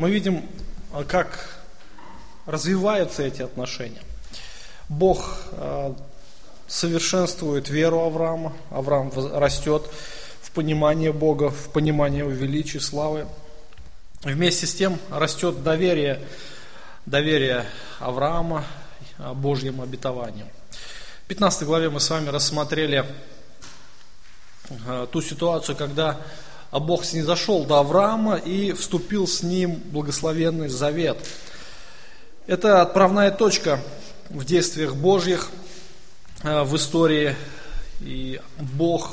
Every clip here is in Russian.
Мы видим, как развиваются эти отношения. Бог совершенствует веру Авраама. Авраам растет в понимании Бога, в понимании Его величия, славы. Вместе с тем растет доверие Авраама Божьему обетованию. В 15 главе мы с вами рассмотрели ту ситуацию, когда Бог снизошел до Авраама и вступил с ним в благословенный завет. Это отправная точка в действиях Божьих, в истории. И Бог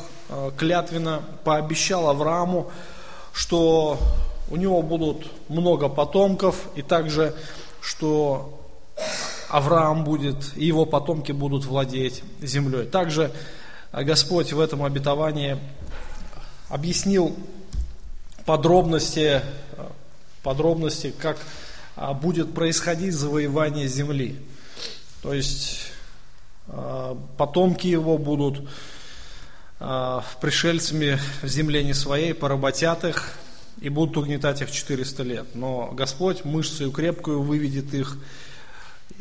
клятвенно пообещал Аврааму, что у него будут много потомков, и также, что Авраам будет, и его потомки будут владеть землей. Также Господь в этом обетовании объяснил подробности, как будет происходить завоевание земли. То есть потомки его будут пришельцами в земле не своей, поработят их и будут угнетать их 400 лет. Но Господь мышцею крепкую выведет их,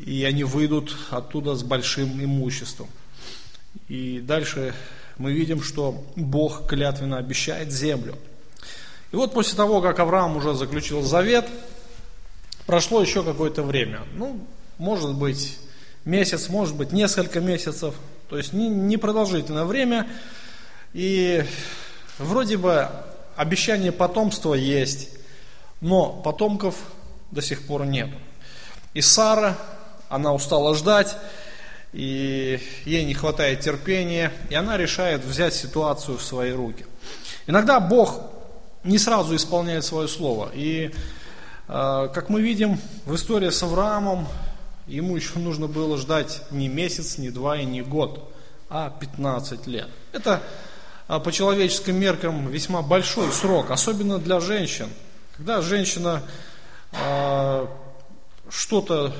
и они выйдут оттуда с большим имуществом. И дальше мы видим, что Бог клятвенно обещает землю. И вот после того, как Авраам уже заключил завет, прошло еще какое-то время. Может быть, месяц, может быть, несколько месяцев. То есть, непродолжительное время. И вроде бы обещание потомства есть, но потомков до сих пор нет. И Сара, она устала ждать, и ей не хватает терпения, и она решает взять ситуацию в свои руки. Иногда Бог не сразу исполняет свое слово. И, как мы видим, в истории с Авраамом ему еще нужно было ждать не месяц, не два и не год, а 15 лет. Это по человеческим меркам весьма большой срок, особенно для женщин. Когда женщина что-то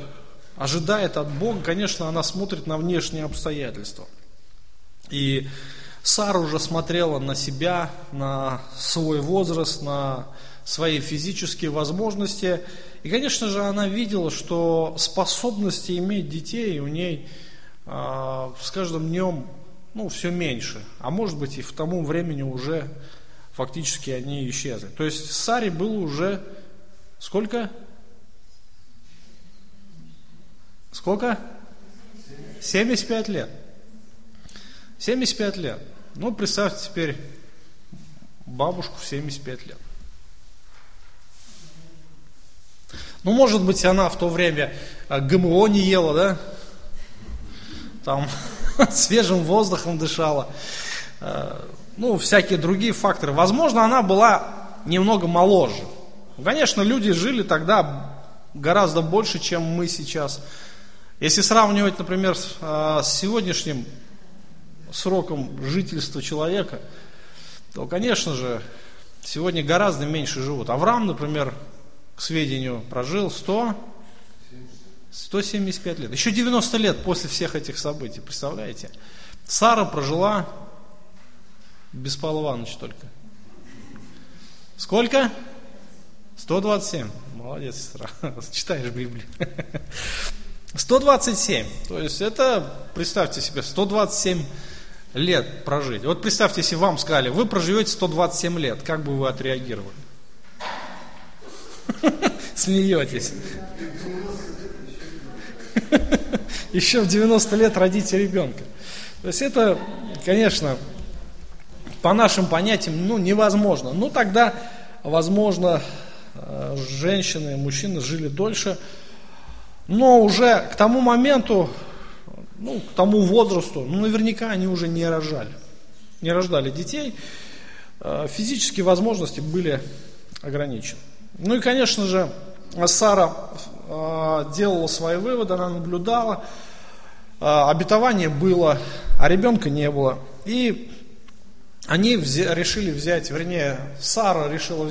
ожидает от Бога, конечно, она смотрит на внешние обстоятельства. И Сара уже смотрела на себя, на свой возраст, на свои физические возможности. И, конечно же, она видела, что способности иметь детей у ней с каждым днем все меньше. А может быть, и в тому времени уже фактически они исчезли. То есть Саре было уже сколько? 75 лет. 75 лет. Представьте теперь бабушку в 75 лет. Может быть, она в то время ГМО не ела, да? Там свежим воздухом дышала. Всякие другие факторы. Возможно, она была немного моложе. Конечно, люди жили тогда гораздо больше, чем мы сейчас. Если сравнивать, например, с сегодняшним сроком жительства человека, то, конечно же, сегодня гораздо меньше живут. Авраам, например, к сведению, прожил 175 лет. Еще 90 лет после всех этих событий, представляете? Сара прожила без Павла Ивановича только. Сколько? 127. Молодец, сестра. Читаешь Библию. 127, то есть это, представьте себе, 127 лет прожить. Вот представьте, если вам сказали, вы проживете 127 лет, как бы вы отреагировали? Смеетесь. Еще в 90 лет родите ребенка. То есть это, конечно, по нашим понятиям, невозможно. Тогда, возможно, женщины и мужчины жили дольше. Но уже к тому моменту, к тому возрасту, наверняка они уже не рожали. Не рождали детей. Физические возможности были ограничены. И, конечно же, Сара делала свои выводы, она наблюдала. Обетование было, а ребенка не было. И они Сара решила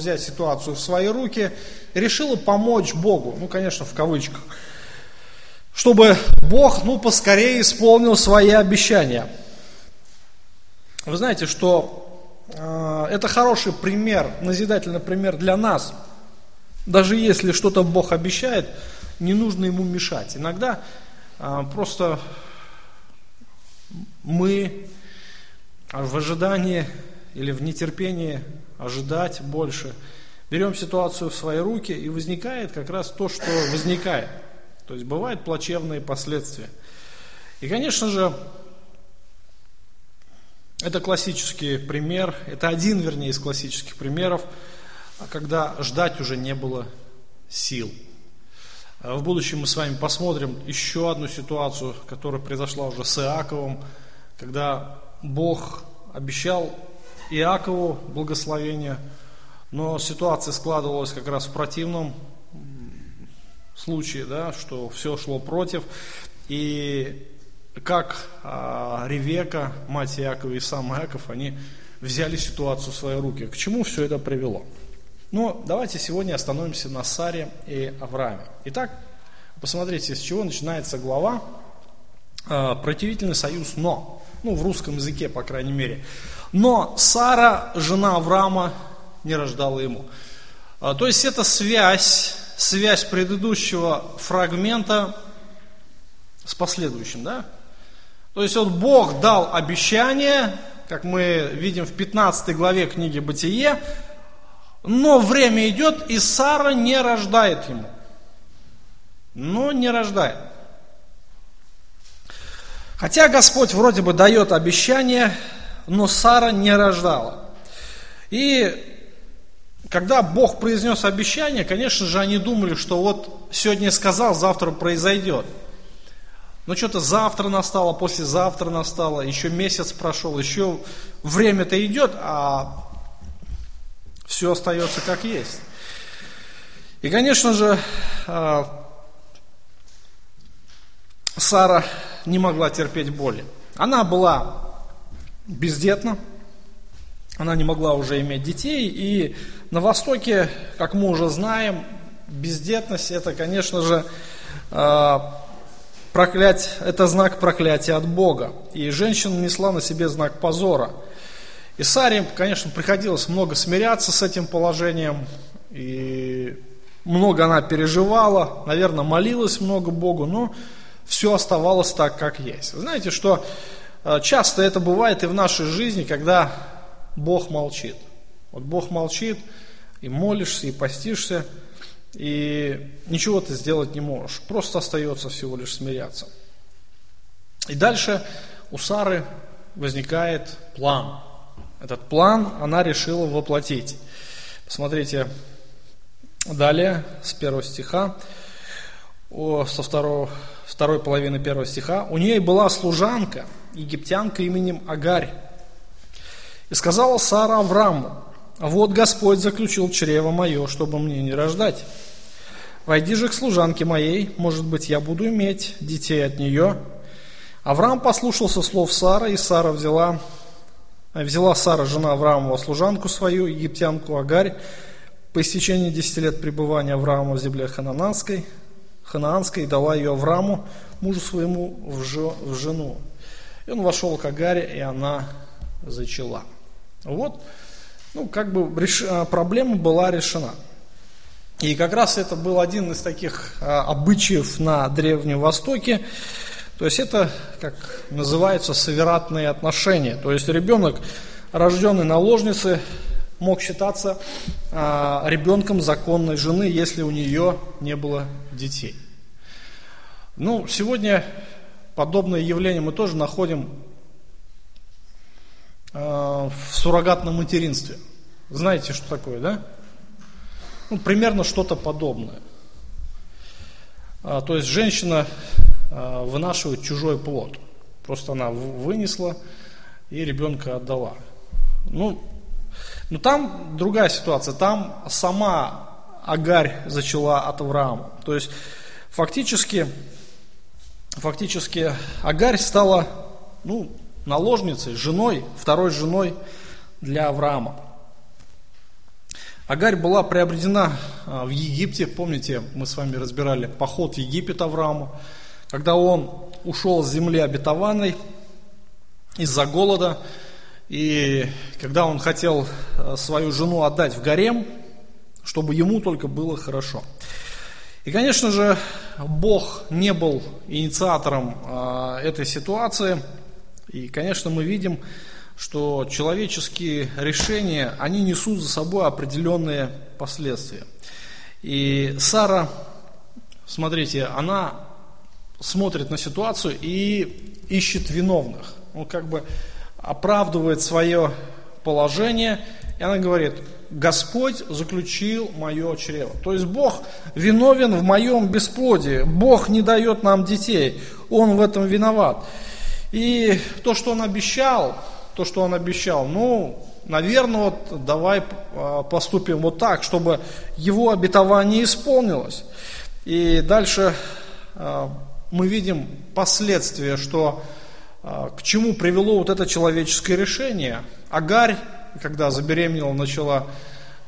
взять ситуацию в свои руки, решила помочь Богу, конечно, в кавычках, чтобы Бог, поскорее исполнил свои обещания. Вы знаете, что это хороший пример, назидательный пример для нас, Даже если что-то Бог обещает, не нужно ему мешать. Иногда просто мы в ожидании или в нетерпении ожидать больше берем ситуацию в свои руки, и возникает как раз то, что возникает. То есть бывают плачевные последствия. И, конечно же, это классический пример, это один, вернее, из классических примеров, когда ждать уже не было сил. В будущем мы с вами посмотрим еще одну ситуацию, которая произошла уже с Иаковом, когда Бог обещал Иакову благословение, но ситуация складывалась как раз в противном случае, да, что все шло против. И как Ревека, мать Иакова, и сам Иаков, они взяли ситуацию в свои руки. К чему все это привело? Но давайте сегодня остановимся на Саре и Аврааме. Итак, посмотрите, с чего начинается глава. Противительный союз «но». Ну, в русском языке, по крайней мере. «Но Сара, жена Авраама, не рождала ему». То есть, это связь предыдущего фрагмента с последующим, да? То есть, вот Бог дал обещание, как мы видим в 15 главе книги «Бытие», но время идет, и Сара не рождает ему. Но не рождает. Хотя Господь вроде бы дает обещание, но Сара не рождала. И когда Бог произнес обещание, конечно же, они думали, что вот сегодня сказал, завтра произойдет. Но что-то завтра настало, послезавтра настало, еще месяц прошел, еще время-то идет, а все остается как есть. И, конечно же, Сара не могла терпеть боли. Она была бездетна, она не могла уже иметь детей. И на Востоке, как мы уже знаем, бездетность – это, конечно же, это знак проклятия от Бога. И женщина несла на себе знак позора. И Саре, конечно, приходилось много смиряться с этим положением, и много она переживала, наверное, молилась много Богу, но все оставалось так, как есть. Вы знаете, что часто это бывает и в нашей жизни, когда Бог молчит. Вот Бог молчит, и молишься, и постишься, и ничего ты сделать не можешь. Просто остается всего лишь смиряться. И дальше у Сары возникает план. Этот план она решила воплотить. Посмотрите далее, с первого стиха, со второй половины первого стиха. «У ней была служанка, египтянка именем Агарь. И сказала Сара Аврааму: вот Господь заключил чрево мое, чтобы мне не рождать. Войди же к служанке моей, может быть, я буду иметь детей от нее. Авраам послушался слов Сары, и Сара взяла Сара, жена Авраамова, служанку свою, египтянку Агарь, по истечении 10 лет пребывания Авраама в земле Ханаанской, и дала ее Аврааму, мужу своему, в жену. И он вошел к Агаре, и она зачала». Вот, проблема была решена. И как раз это был один из таких обычаев на Древнем Востоке. То есть это, как называются, совератные отношения. То есть ребенок, рожденный наложнице, мог считаться ребенком законной жены, если у нее не было детей. Ну, сегодня подобное явление мы тоже находим в суррогатном материнстве. Знаете, что такое, да? Ну, примерно что-то подобное. То есть женщина вынашивает чужой плод. Просто она вынесла и ребенка отдала. Но там другая ситуация. Там сама Агарь зачала от Авраама. То есть фактически Агарь стала наложницей, женой, второй женой для Авраама. Агарь была приобретена в Египте. Помните, мы с вами разбирали поход в Египет Авраама, когда он ушел с земли обетованной из-за голода, и когда он хотел свою жену отдать в гарем, чтобы ему только было хорошо. И, конечно же, Бог не был инициатором этой ситуации. И, конечно, мы видим, что человеческие решения, они несут за собой определенные последствия. И Сара, смотрите, она смотрит на ситуацию и ищет виновных. Он как бы оправдывает свое положение, и она говорит: Господь заключил мое чрево. То есть Бог виновен в моем бесплодии. Бог не дает нам детей. Он в этом виноват. И то, что он обещал, наверное, давай поступим вот так, чтобы его обетование исполнилось. И дальше мы видим последствия, что к чему привело вот это человеческое решение. Агарь, когда забеременела, начала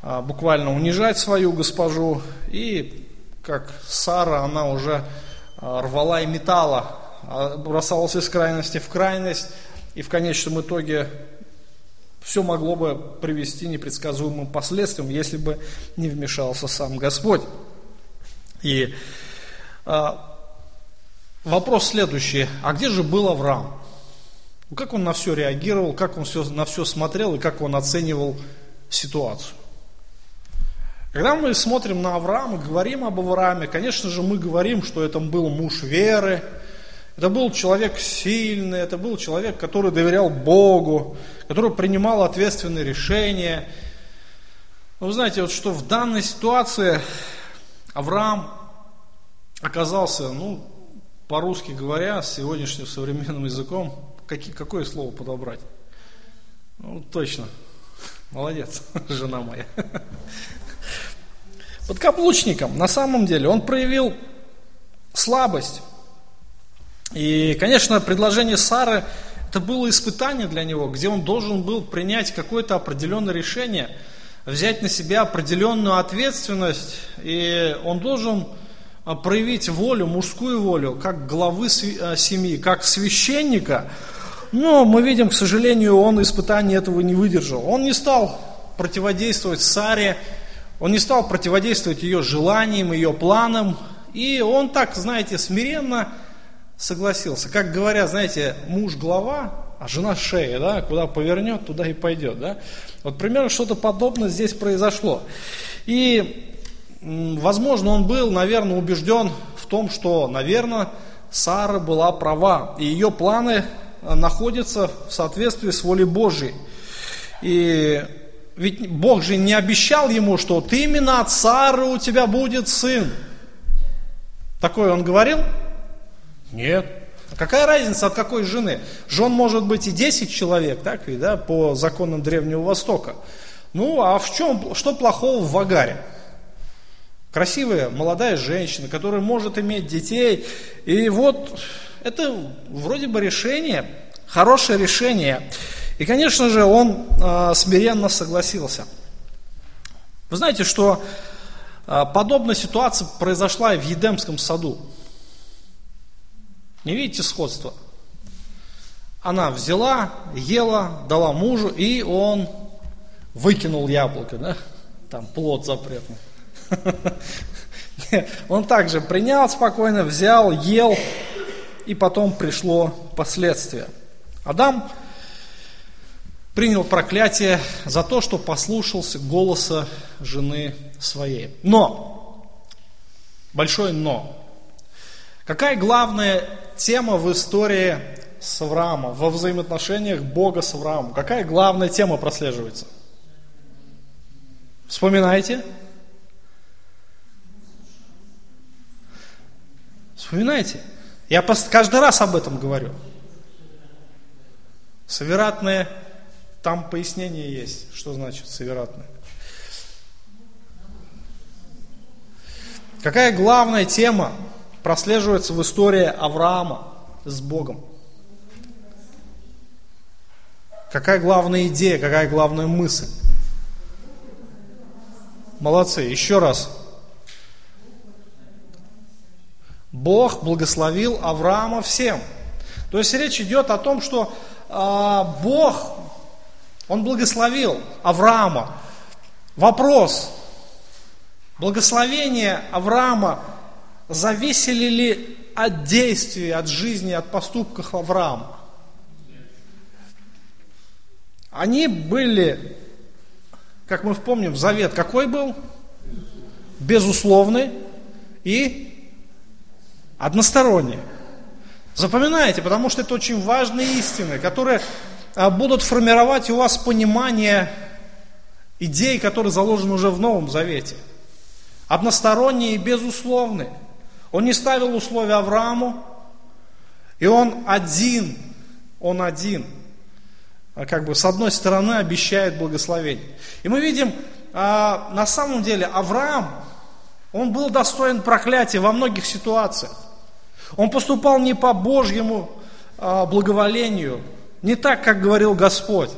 буквально унижать свою госпожу, и как Сара, она уже рвала и метала, бросалась из крайности в крайность, и в конечном итоге все могло бы привести к непредсказуемым последствиям, если бы не вмешался сам Господь. И вопрос следующий: а где же был Авраам? Как он на все реагировал, как он на все смотрел и как он оценивал ситуацию? Когда мы смотрим на Авраама, говорим об Аврааме, конечно же, мы говорим, что это был муж веры, это был человек сильный, это был человек, который доверял Богу, который принимал ответственные решения. Но вы знаете, вот что в данной ситуации Авраам оказался, по-русски говоря, сегодняшним современным языком, какое слово подобрать? Точно. Молодец, жена моя. Под каблучником, на самом деле, он проявил слабость. И, конечно, предложение Сары — это было испытание для него, где он должен был принять какое-то определенное решение, взять на себя определенную ответственность, и он должен проявить волю, мужскую волю, как главы семьи, как священника. Но мы видим, к сожалению, он испытания этого не выдержал. Он не стал противодействовать Саре, он не стал противодействовать ее желаниям, ее планам, и он так, смиренно согласился. Как говорят, муж глава, а жена шея, да, куда повернет, туда и пойдет, да. Вот примерно что-то подобное здесь произошло. И, возможно, он был, убежден в том, что, Сара была права, и ее планы находятся в соответствии с волей Божьей. И ведь Бог же не обещал ему, что вот именно от Сары у тебя будет сын. Такое он говорил? Нет. Какая разница, от какой жены? Жен может быть и 10 человек, так ведь, да, по законам Древнего Востока. А что плохого в Агаре? Красивая молодая женщина, которая может иметь детей. И вот это вроде бы решение, хорошее решение. И, конечно же, он смиренно согласился. Вы знаете, что подобная ситуация произошла и в Едемском саду. Не видите сходства? Она взяла, ела, дала мужу, и он выкинул яблоко, да? Там плод запретный. Он также принял спокойно, взял, ел, и потом пришло последствие. Адам принял проклятие за то, что послушался голоса жены своей. Но, большое но, какая главная тема в истории с Авраамом, во взаимоотношениях Бога с Авраамом? Какая главная тема прослеживается? Вспоминайте. Вспоминайте. Я каждый раз об этом говорю. Совератное, там пояснение есть. Что значит совератное? Какая главная тема прослеживается в истории Авраама с Богом? Какая главная идея, какая главная мысль? Молодцы, еще раз. Бог благословил Авраама всем. То есть речь идет о том, что Бог, Он благословил Авраама. Вопрос, Благословение Авраама зависели ли от действий, от жизни, от поступков Авраама? Они были, как мы помним, завет какой был? Безусловный и односторонний. Запоминайте, потому что это очень важные истины, которые будут формировать у вас понимание идей, которые заложены уже в Новом Завете. Односторонние и безусловные. Он не ставил условия Аврааму, и он один, как бы с одной стороны обещает благословение. И мы видим, на самом деле Авраам, он был достоин проклятия во многих ситуациях. Он поступал не по Божьему благоволению, не так, как говорил Господь.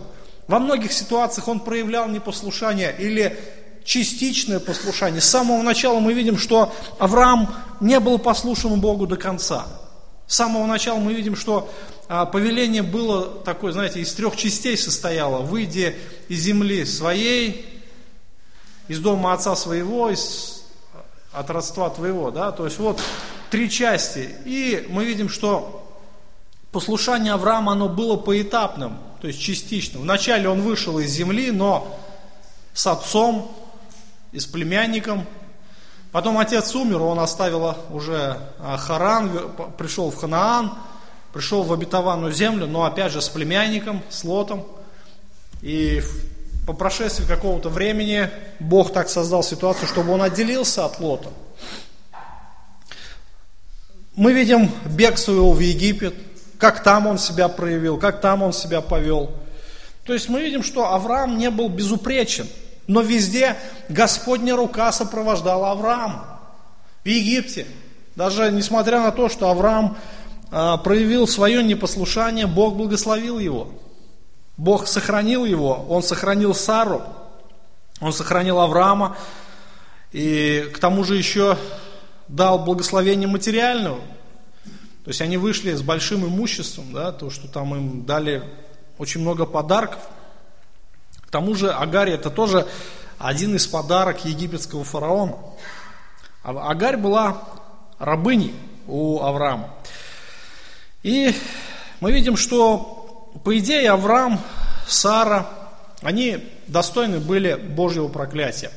Во многих ситуациях он проявлял непослушание или частичное послушание. С самого начала мы видим, что Авраам не был послушен Богу до конца. С самого начала мы видим, что повеление было такое, знаете, из трех частей состояло. «Выйди из земли своей, из дома отца своего, от родства твоего». Да? То есть вот три части. И мы видим, что послушание Авраама, оно было поэтапным, то есть частичным. Вначале он вышел из земли, но с отцом, и с племянником. Потом отец умер, он оставил уже Харан, пришел в Ханаан, пришел в обетованную землю, но опять же с племянником, с Лотом. И по прошествии какого-то времени Бог так создал ситуацию, чтобы он отделился от Лота. Мы видим бегство его в Египет, как там он себя проявил, как там он себя повел. То есть мы видим, что Авраам не был безупречен. Но везде Господня рука сопровождала Авраама. В Египте. Даже несмотря на то, что Авраам проявил свое непослушание, Бог благословил его. Бог сохранил его. Он сохранил Сару. Он сохранил Авраама. И к тому же еще дал благословение материальное. То есть они вышли с большим имуществом. Да, то, что там им дали очень много подарков. К тому же Агарь — это тоже один из подарок египетского фараона. Агарь была рабыней у Авраама. И мы видим, что по идее Авраам, Сара, они достойны были Божьего проклятия.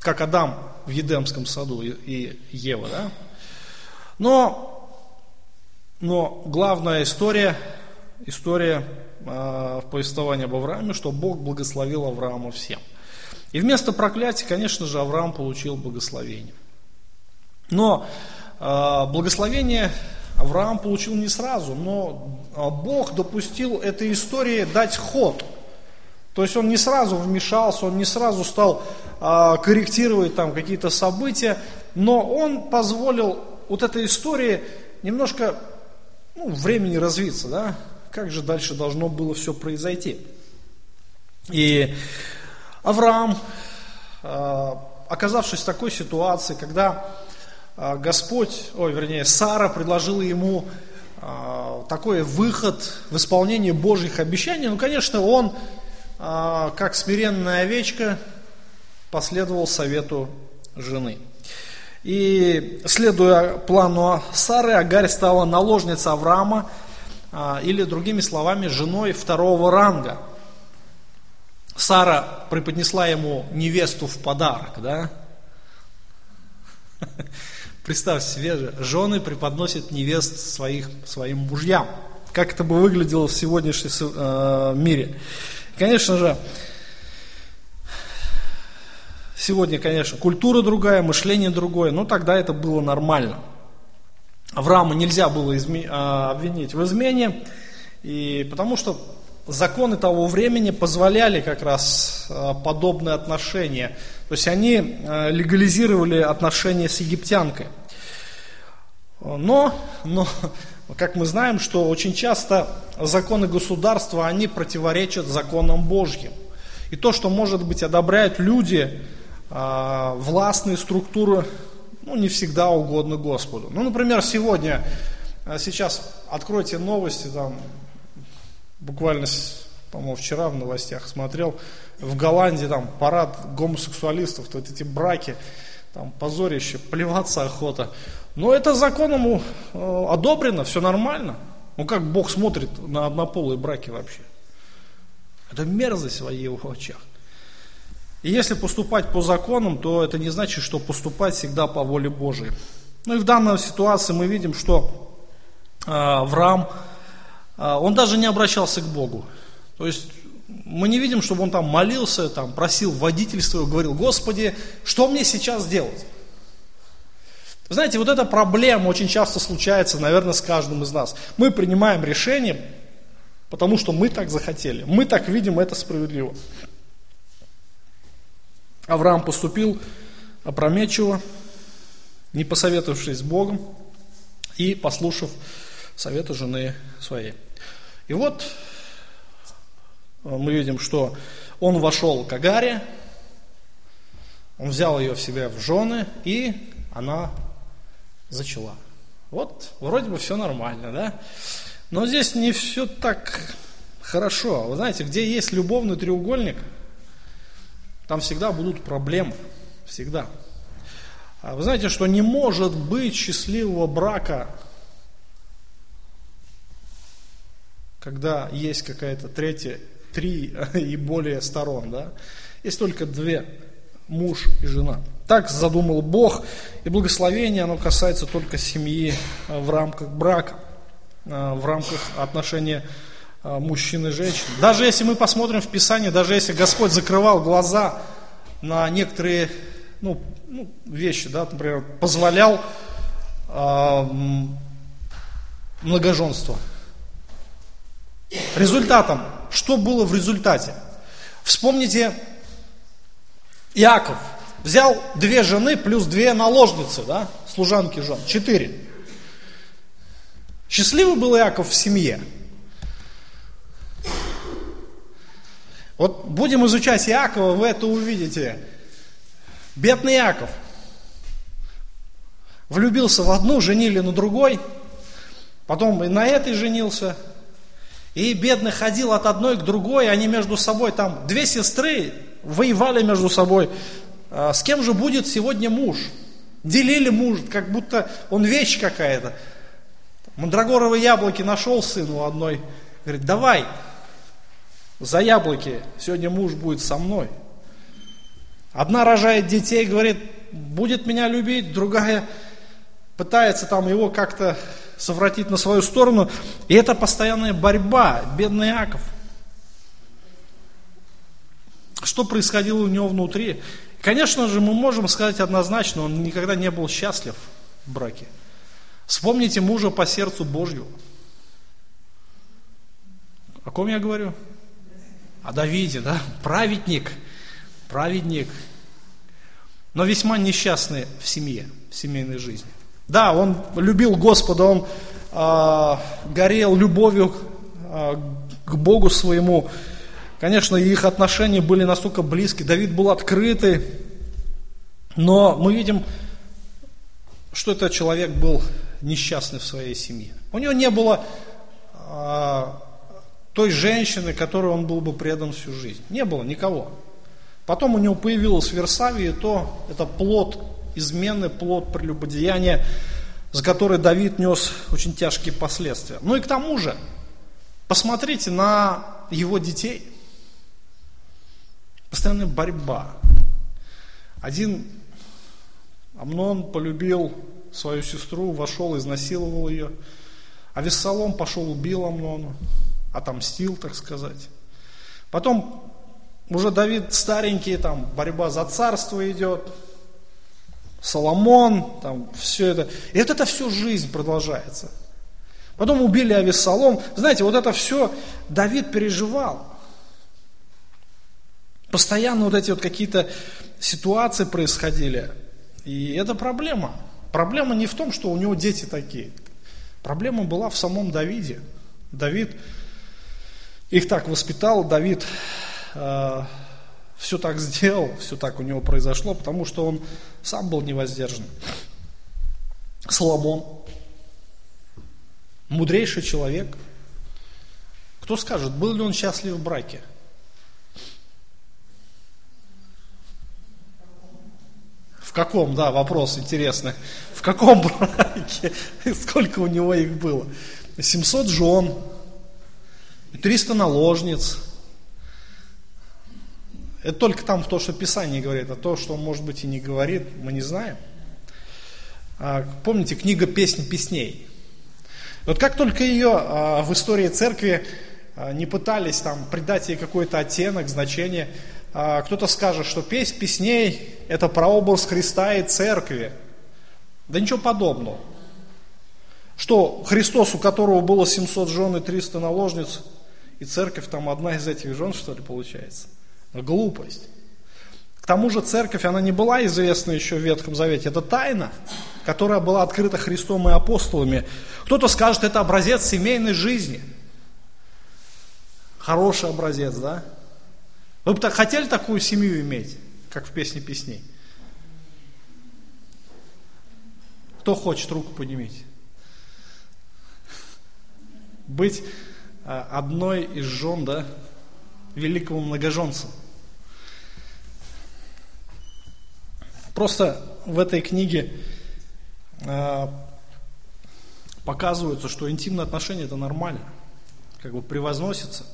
Как Адам в Едемском саду и Ева. Да? Но главная история в повествовании об Аврааме, что Бог благословил Авраама всем. И вместо проклятия, конечно же, Авраам получил благословение. Но благословение Авраам получил не сразу, но Бог допустил этой истории дать ход. То есть он не сразу вмешался, он не сразу стал корректировать там какие-то события, но он позволил вот этой истории немножко времени развиться, да? Как же дальше должно было все произойти? И Авраам, оказавшись в такой ситуации, когда Сара предложила ему такой выход в исполнение Божьих обещаний, конечно, он, как смиренная овечка, последовал совету жены. И, следуя плану Сары, Агарь стала наложницей Авраама, или, другими словами, женой второго ранга. Сара преподнесла ему невесту в подарок, да? Представьте себе, жены преподносят невест своим мужьям. Как это бы выглядело в сегодняшнем мире? Конечно же, сегодня, конечно, культура другая, мышление другое, но тогда это было нормально. Авраама нельзя было обвинить в измене, и потому что законы того времени позволяли как раз подобные отношения. То есть они легализировали отношения с египтянкой. Но как мы знаем, что очень часто законы государства, они противоречат законам Божьим. И то, что, может быть, одобряют люди, властные структуры, не всегда угодно Господу. Например, сейчас откройте новости, буквально, по-моему, вчера в новостях смотрел, в Голландии там парад гомосексуалистов, вот эти браки, там позорище, плеваться охота. Но это законом одобрено, все нормально. Ну как Бог смотрит на однополые браки вообще? Это мерзость в его очах. И если поступать по законам, то это не значит, что поступать всегда по воле Божией. Ну и в данной ситуации мы видим, что Авраам, он даже не обращался к Богу. То есть мы не видим, чтобы он там молился, там, просил водительства, говорил: «Господи, что мне сейчас делать?» Знаете, вот эта проблема очень часто случается, наверное, с каждым из нас. Мы принимаем решение, потому что мы так захотели, мы так видим, это справедливо. Авраам поступил опрометчиво, не посоветовавшись с Богом и послушав совета жены своей. И вот мы видим, что он вошел к Агаре, он взял ее в себя в жены, и она зачала. Вот, вроде бы все нормально, да? Но здесь не все так хорошо. Вы знаете, где есть любовный треугольник, там всегда будут проблемы, всегда. Вы знаете, что не может быть счастливого брака, когда есть какая-то третья, три и более сторон, да? Есть только две, муж и жена. Так задумал Бог, и благословение, оно касается только семьи в рамках брака, в рамках отношения мужчин и женщин. Даже если мы посмотрим в Писании, даже если Господь закрывал глаза на некоторые вещи, да, например, позволял многоженство. Результатом, что было в результате? Вспомните, Иаков взял 2 жены плюс 2 наложницы, да, служанки жен, 4. Счастливый был Иаков в семье. Вот будем изучать Иакова, вы это увидите. Бедный Иаков влюбился в одну, женили на другой, потом и на этой женился, и бедный ходил от одной к другой, они между собой, там 2 сестры воевали между собой, с кем же будет сегодня муж, делили мужа, как будто он вещь какая-то. Мандрагоровые яблоки нашел сын у одной, говорит: давай, за яблоки, сегодня муж будет со мной. Одна рожает детей, говорит, будет меня любить, другая пытается там его как-то совратить на свою сторону. И это постоянная борьба, бедный Иаков. Что происходило у него внутри? Конечно же, мы можем сказать однозначно, он никогда не был счастлив в браке. Вспомните мужа по сердцу Божью. О ком я говорю? О Давиде, да? Праведник, но весьма несчастный в семье, в семейной жизни. Да, он любил Господа, он горел любовью к Богу своему. Конечно, их отношения были настолько близки, Давид был открытый, но мы видим, что этот человек был несчастный в своей семье. У него не было той женщины, которой он был бы предан всю жизнь. Не было никого. Потом у него появилась в Версавии, то это плод измены, плод прелюбодеяния, за который Давид нес очень тяжкие последствия. Ну и к тому же, посмотрите на его детей. Постоянная борьба. Один Амнон полюбил свою сестру, вошел, изнасиловал ее. Авессалом пошел, убил Амнона. Отомстил, так сказать. Потом уже Давид старенький, там борьба за царство идет. Соломон, там все это. И вот это все жизнь продолжается. Потом убили Авессалом. Знаете, вот это все Давид переживал. Постоянно вот эти вот какие-то ситуации происходили. И это проблема. Проблема не в том, что у него дети такие. Проблема была в самом Давиде. Давид их так воспитал, Давид все так сделал, все так у него произошло, потому что он сам был невоздержан. Соломон, мудрейший человек. Кто скажет, был ли он счастлив в браке? В каком, да, вопрос интересный. В каком браке? Сколько у него их было? 700 жен, 300 наложниц. Это только там то, что Писание говорит, а то, что он, может быть, и не говорит, мы не знаем. Помните, книга «Песнь песней». Вот как только ее в истории церкви не пытались там придать ей какой-то оттенок, значение, кто-то скажет, что «Песнь песней» – это прообраз Христа и церкви. Да ничего подобного. Что Христос, у которого было 700 жен и 300 наложниц, и церковь там одна из этих жен, что ли, получается? Глупость. К тому же церковь, она не была известна еще в Ветхом Завете. Это тайна, которая была открыта Христом и апостолами. Кто-то скажет, это образец семейной жизни. Хороший образец, да? Вы бы так хотели такую семью иметь, как в «Песне песней»? Кто хочет, руку поднимите. Быть одной из жен, да, великого многоженца. Просто в этой книге показывается, что интимные отношения это нормально, как бы превозносится.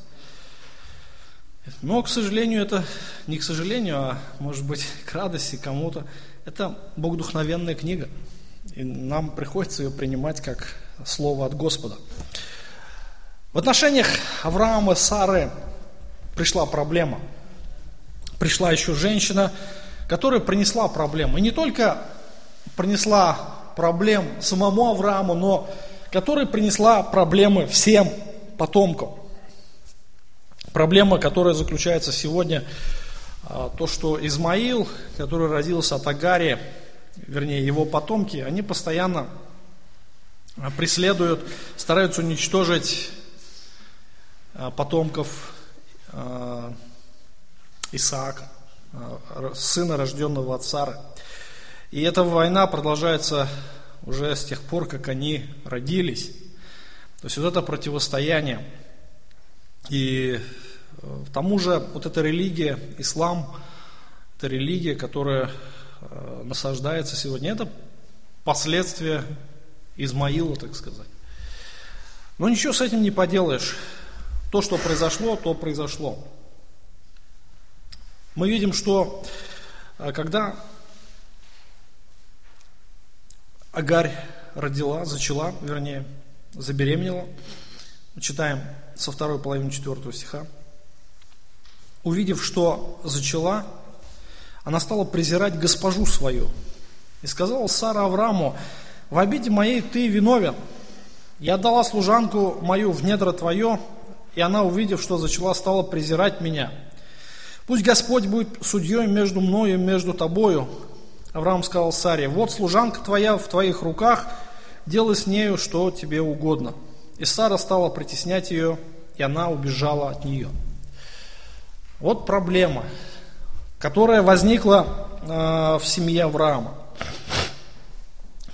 Но, к сожалению, это не к сожалению, а может быть к радости кому-то, это богодухновенная книга, и нам приходится ее принимать как слово от Господа. В отношениях Авраама и Сары пришла проблема. Пришла еще женщина, которая принесла проблему. И не только принесла проблем самому Аврааму, но которая принесла проблемы всем потомкам. Проблема, которая заключается сегодня, то, что Измаил, который родился от Агари, вернее его потомки, они постоянно преследуют, стараются уничтожить потомков Исаака, сына, рожденного от Сары. И эта война продолжается уже с тех пор, как они родились. То есть вот это противостояние. И к тому же вот эта религия, ислам, это религия, которая насаждается сегодня, это последствия Измаила, так сказать. Но ничего с этим не поделаешь. То, что произошло, то произошло. Мы видим, что когда Агарь родила, зачала, вернее, забеременела, читаем со второй половины 4 стиха, увидев, что зачала, она стала презирать госпожу свою. И сказала Сара Аврааму: «В обиде моей ты виновен, я отдала служанку мою в недра твое, и она, увидев, что зачала, стала презирать меня. Пусть Господь будет судьей между мною и между тобою». Авраам сказал Саре: «Вот служанка твоя в твоих руках, делай с нею, что тебе угодно». И Сара стала притеснять ее, и она убежала от нее. Вот проблема, которая возникла в семье Авраама.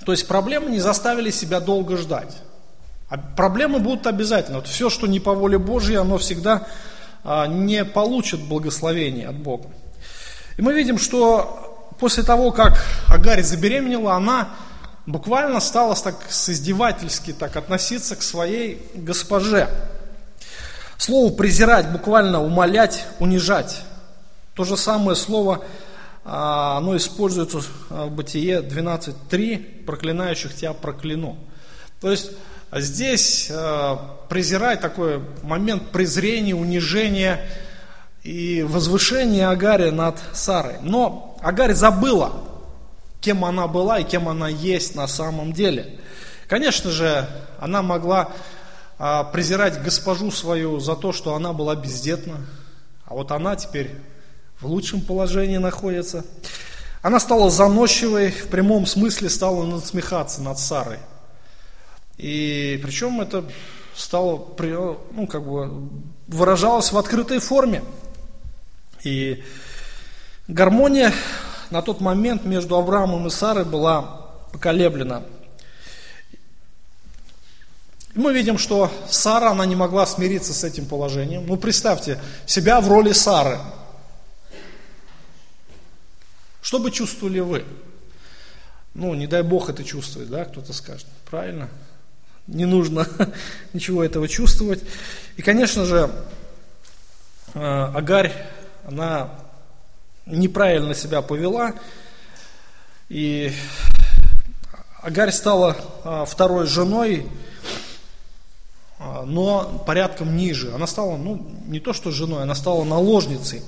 То есть проблемы не заставили себя долго ждать. А проблемы будут обязательно. Вот все, что не по воле Божьей, оно всегда не получит благословения от Бога. И мы видим, что после того, как Агарь забеременела, она буквально стала так издевательски так относиться к своей госпоже. Слово «презирать» буквально «умолять», «унижать». То же самое слово, оно используется в Бытие 12:3: «Проклинающих тебя прокляну». То есть здесь презирать, такой момент презрения, унижения и возвышения Агари над Сарой. Но Агарь забыла, кем она была и кем она есть на самом деле. Конечно же, она могла презирать госпожу свою за то, что она была бездетна. А вот она теперь в лучшем положении находится. Она стала заносчивой, в прямом смысле стала насмехаться над Сарой. И причем это стало, ну, как бы выражалось в открытой форме. И гармония на тот момент между Авраамом и Сарой была поколеблена. И мы видим, что Сара, она не могла смириться с этим положением. Ну, представьте себя в роли Сары. Что бы чувствовали вы? Ну, не дай бог это чувствовать, да, кто-то скажет. Правильно? Не нужно ничего этого чувствовать. И, конечно же, Агарь, она неправильно себя повела. И Агарь стала второй женой, но порядком ниже. Она стала, ну, не то что женой, она стала наложницей.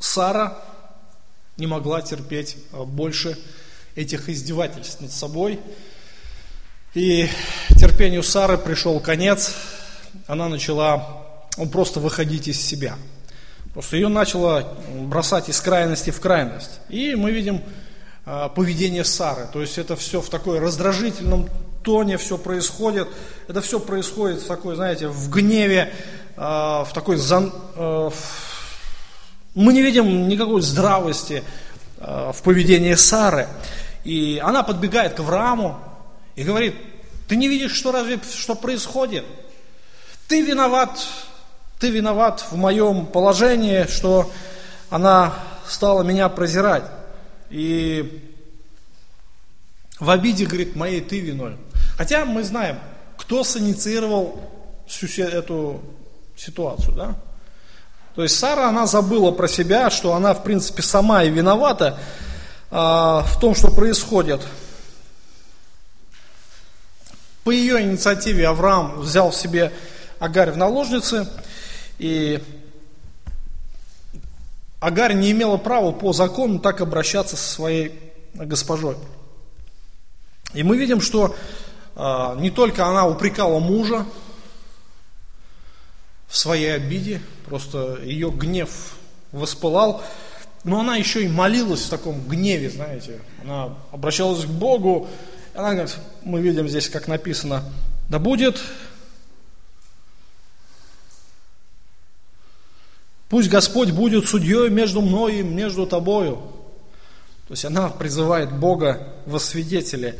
Сара не могла терпеть больше этих издевательств над собой. И терпению Сары пришел конец. Она начала просто выходить из себя. Просто ее начало бросать из крайности в крайность. И мы видим поведение Сары. То есть это все в такой раздражительном тоне все происходит. Это все происходит в такой, знаете, в гневе, в такой... Мы не видим никакой здравости в поведении Сары. И она подбегает к Аврааму и говорит: ты не видишь, что происходит? Ты виноват в моем положении, что она стала меня презирать. И в обиде, говорит, моей ты виновен. Хотя мы знаем, кто инициировал всю эту ситуацию, да? То есть Сара, она забыла про себя, что она, в принципе, сама и виновата в том, что происходит. По ее инициативе Авраам взял в себе Агарь в наложницы, и Агарь не имела права по закону так обращаться со своей госпожой. И мы видим, что не только она упрекала мужа в своей обиде, просто ее гнев воспылал, но она еще и молилась в таком гневе, знаете, она обращалась к Богу, она говорит, мы видим здесь, как написано, да будет, пусть Господь будет судьей между мной и между тобою. То есть она призывает Бога во свидетели,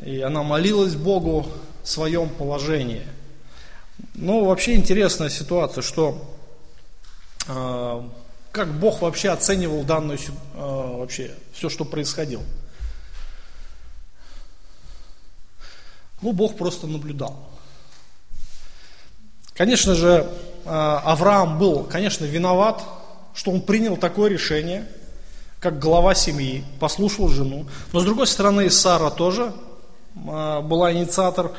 и она молилась Богу в своем положении. Ну, вообще интересная ситуация, что как Бог вообще оценивал данную вообще все, что происходило. Ну, Бог просто наблюдал. Конечно же, Авраам был, конечно, виноват, что он принял такое решение, как глава семьи, послушал жену. Но, с другой стороны, Сара тоже была инициатор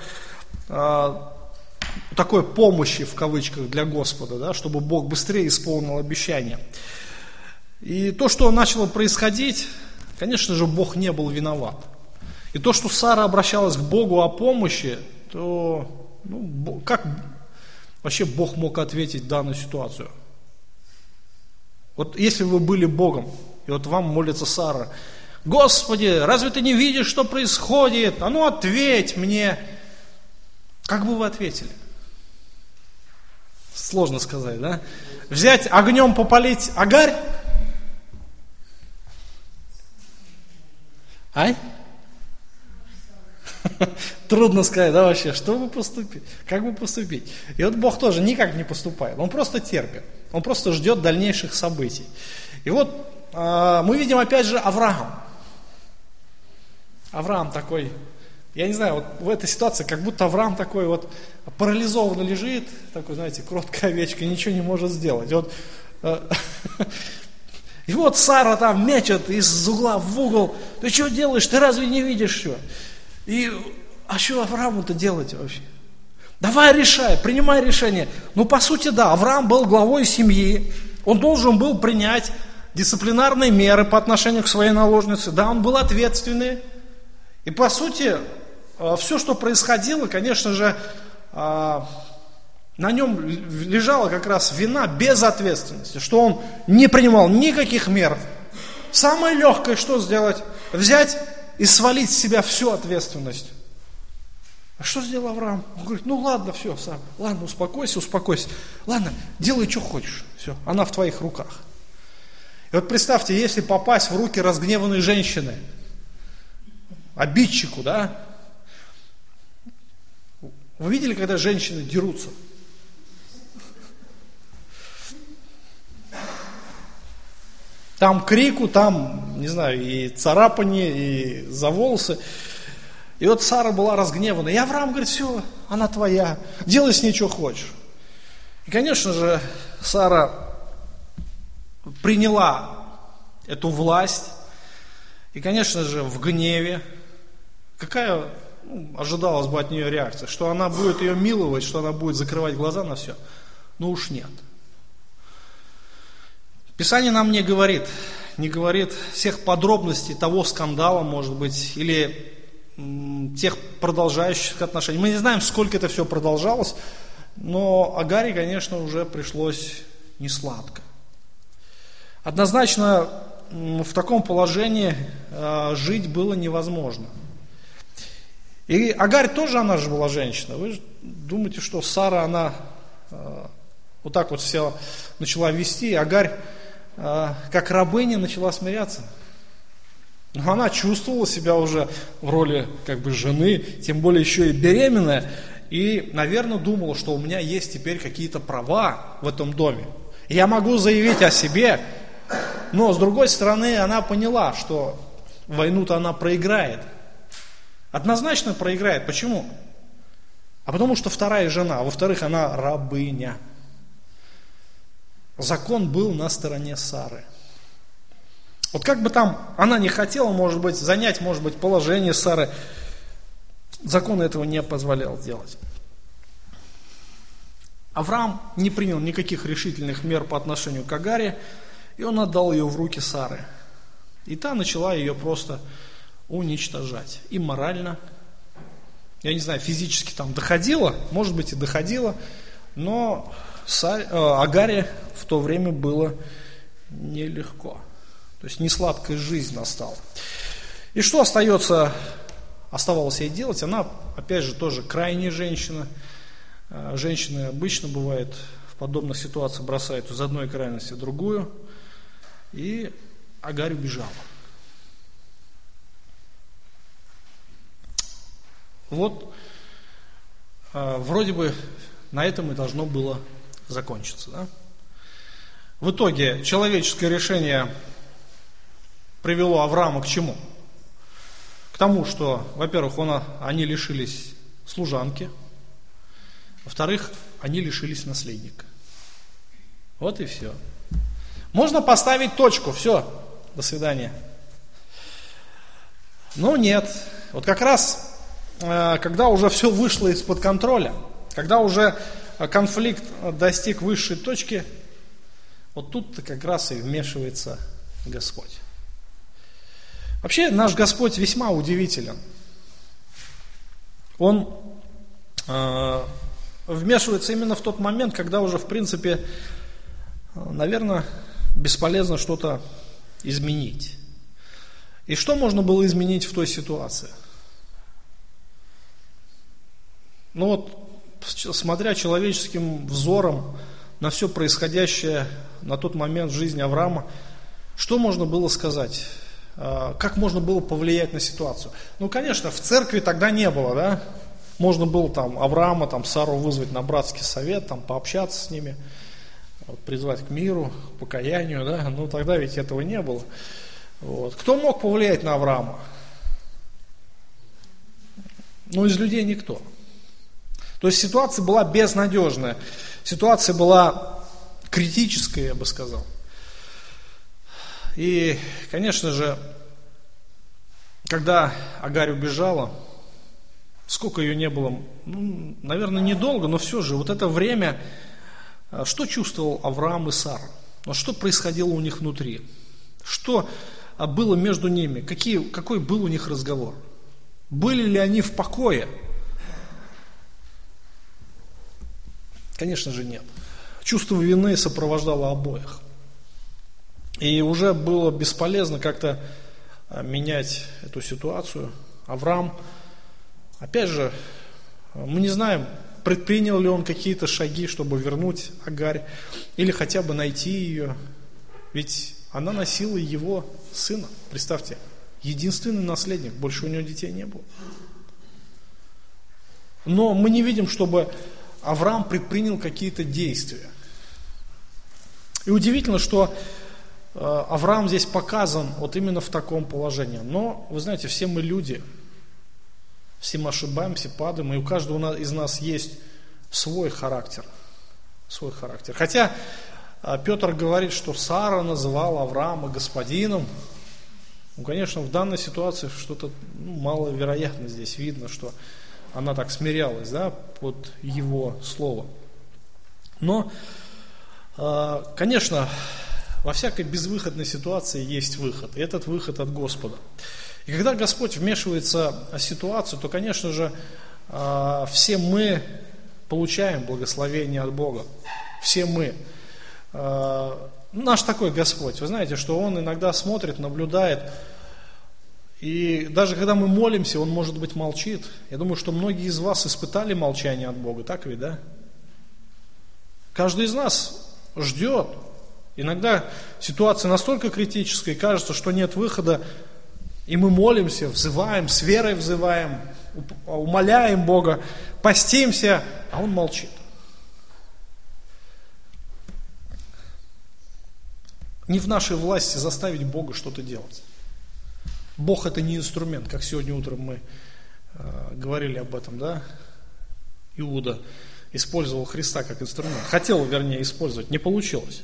такой помощи, в кавычках, для Господа, да, чтобы Бог быстрее исполнил обещание. И то, что начало происходить, конечно же, Бог не был виноват. И то, что Сара обращалась к Богу о помощи, то ну, как вообще Бог мог ответить данную ситуацию? Вот если вы были Богом, и вот вам молится Сара: «Господи, разве ты не видишь, что происходит? А ну ответь мне!» Как бы вы ответили? Сложно сказать, да? Взять огнем попалить Агарь? Ай? Трудно сказать, да, вообще, что бы поступить, как бы поступить. И вот Бог тоже никак не поступает, Он просто терпит, Он просто ждет дальнейших событий. И вот мы видим опять же Авраам. Авраам такой... Я не знаю, вот в этой ситуации как будто Авраам такой вот парализованно лежит, такой, знаете, кроткая овечка, ничего не может сделать. Вот, и вот Сара там мечет из угла в угол. Ты что делаешь? Ты разве не видишь что? И, а что Аврааму-то делать вообще? Давай решай, принимай решение. Ну, по сути, да, Авраам был главой семьи. Он должен был принять дисциплинарные меры по отношению к своей наложнице. Да, он был ответственный. И, по сути... Все, что происходило, конечно же, на нем лежала как раз вина безответственности, что он не принимал никаких мер. Самое легкое, что сделать? Взять и свалить с себя всю ответственность. А что сделал Авраам? Он говорит, ну ладно, все, сам, ладно, успокойся. Ладно, делай, что хочешь, все, она в твоих руках. И вот представьте, если попасть в руки разгневанной женщины, обидчику, да? Вы видели, когда женщины дерутся? Там крику, там, не знаю, и царапание, и за волосы. И вот Сара была разгневана. И Авраам говорит: все, она твоя, делай с ней, что хочешь. И, конечно же, Сара приняла эту власть. И, конечно же, в гневе. Какая ожидалась бы от нее реакция? Что она будет ее миловать, что она будет закрывать глаза на все? Ну уж нет. Писание нам не говорит всех подробностей того скандала, может быть, или тех продолжающих отношений. Мы не знаем, сколько это все продолжалось, но Агаре, конечно, уже пришлось несладко. Однозначно в таком положении жить было невозможно. И Агарь тоже, она же была женщина. Вы думаете, что Сара, она вот так вот все начала вести, и Агарь как рабыня начала смиряться. Но она чувствовала себя уже в роли как бы жены, тем более еще и беременная, и, наверное, думала, что у меня есть теперь какие-то права в этом доме. Я могу заявить о себе, но, с другой стороны, она поняла, что войну-то она проиграет. Однозначно проиграет. Почему? А потому что вторая жена, а во-вторых, она рабыня. Закон был на стороне Сары. Вот как бы там она не хотела, может быть, занять, может быть, положение Сары, закон этого не позволял делать. Авраам не принял никаких решительных мер по отношению к Агаре, и он отдал ее в руки Сары. И та начала ее просто уничтожать. И морально, я не знаю, физически там доходила, может быть, и доходила, но Агаре в то время было нелегко. То есть несладкая жизнь настала. И что оставалось ей делать? Она, опять же, тоже крайняя женщина. Женщины обычно бывает в подобных ситуациях бросают из одной крайности в другую. И Агарь убежала. Вот, вроде бы на этом и должно было закончиться. Да? В итоге человеческое решение привело Авраама к чему? К тому, что, во-первых, они лишились служанки, во-вторых, они лишились наследника. Вот и все. Можно поставить точку, все, до свидания. Но нет, вот как раз, когда уже все вышло из-под контроля, когда уже конфликт достиг высшей точки, вот тут-то как раз и вмешивается Господь. Вообще наш Господь весьма удивителен. Он вмешивается именно в тот момент, когда уже, в принципе, наверное, бесполезно что-то изменить. И что можно было изменить в той ситуации? Ну вот, смотря человеческим взором на все происходящее на тот момент в жизни Авраама, что можно было сказать? Как можно было повлиять на ситуацию? Ну, конечно, в церкви тогда не было, да? Можно было там Авраама, там Сару вызвать на братский совет, там пообщаться с ними, призвать к миру, к покаянию, да? Ну, тогда ведь этого не было. Вот. Кто мог повлиять на Авраама? Ну, из людей никто. То есть ситуация была безнадежная, ситуация была критическая, я бы сказал. И, конечно же, когда Агарь убежала, сколько ее не было, ну, наверное, недолго, но все же, вот это время, что чувствовал Авраам и Сара? Что происходило у них внутри? Что было между ними? Какой был у них разговор? Были ли они в покое? Конечно же, нет. Чувство вины сопровождало обоих. И уже было бесполезно как-то менять эту ситуацию. Авраам, опять же, мы не знаем, предпринял ли он какие-то шаги, чтобы вернуть Агарь, или хотя бы найти ее. Ведь она носила его сына, представьте, единственный наследник, больше у него детей не было. Но мы не видим, чтобы Авраам предпринял какие-то действия. И удивительно, что Авраам здесь показан вот именно в таком положении. Но, вы знаете, все мы люди, все мы ошибаемся, падаем, и у каждого из нас есть свой характер. Свой характер. Хотя Петр говорит, что Сара называла Авраама господином. Ну, конечно, в данной ситуации что-то маловероятно здесь видно, что она так смирялась, да, под его слово. Но, конечно, во всякой безвыходной ситуации есть выход. И этот выход от Господа. И когда Господь вмешивается в ситуацию, то, конечно же, все мы получаем благословение от Бога. Все мы. Наш такой Господь, вы знаете, что Он иногда смотрит, наблюдает. И даже когда мы молимся, Он, может быть, молчит. Я думаю, что многие из вас испытали молчание от Бога, так ведь, да? Каждый из нас ждет. Иногда ситуация настолько критическая, кажется, что нет выхода, и мы молимся, взываем, с верой взываем, умоляем Бога, постимся, а Он молчит. Не в нашей власти заставить Бога что-то делать. Бог — это не инструмент, как сегодня утром мы говорили об этом, да? Иуда использовал Христа как инструмент. Хотел, вернее, использовать, не получилось.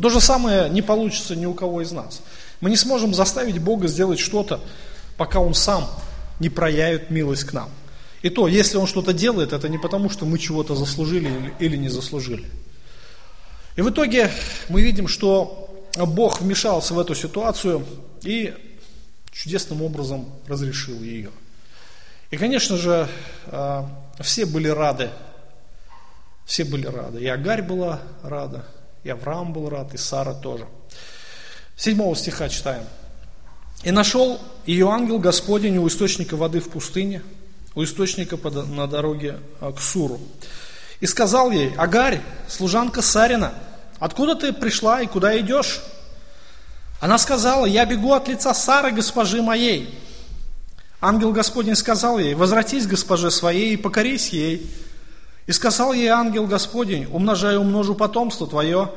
То же самое не получится ни у кого из нас. Мы не сможем заставить Бога сделать что-то, пока Он сам не проявит милость к нам. И то, если Он что-то делает, это не потому, что мы чего-то заслужили или не заслужили. И в итоге мы видим, что Бог вмешался в эту ситуацию и чудесным образом разрешил ее. И, конечно же, все были рады. Все были рады. И Агарь была рада, и Авраам был рад, и Сара тоже. 7 стиха читаем. «И нашел ее ангел Господень у источника воды в пустыне, у источника на дороге к Суру. И сказал ей: Агарь, служанка Сарина, откуда ты пришла и куда идешь? Она сказала: я бегу от лица Сары, госпожи моей. Ангел Господень сказал ей: возвратись к госпоже своей и покорись ей. И сказал ей ангел Господень: умножай и умножу потомство твое,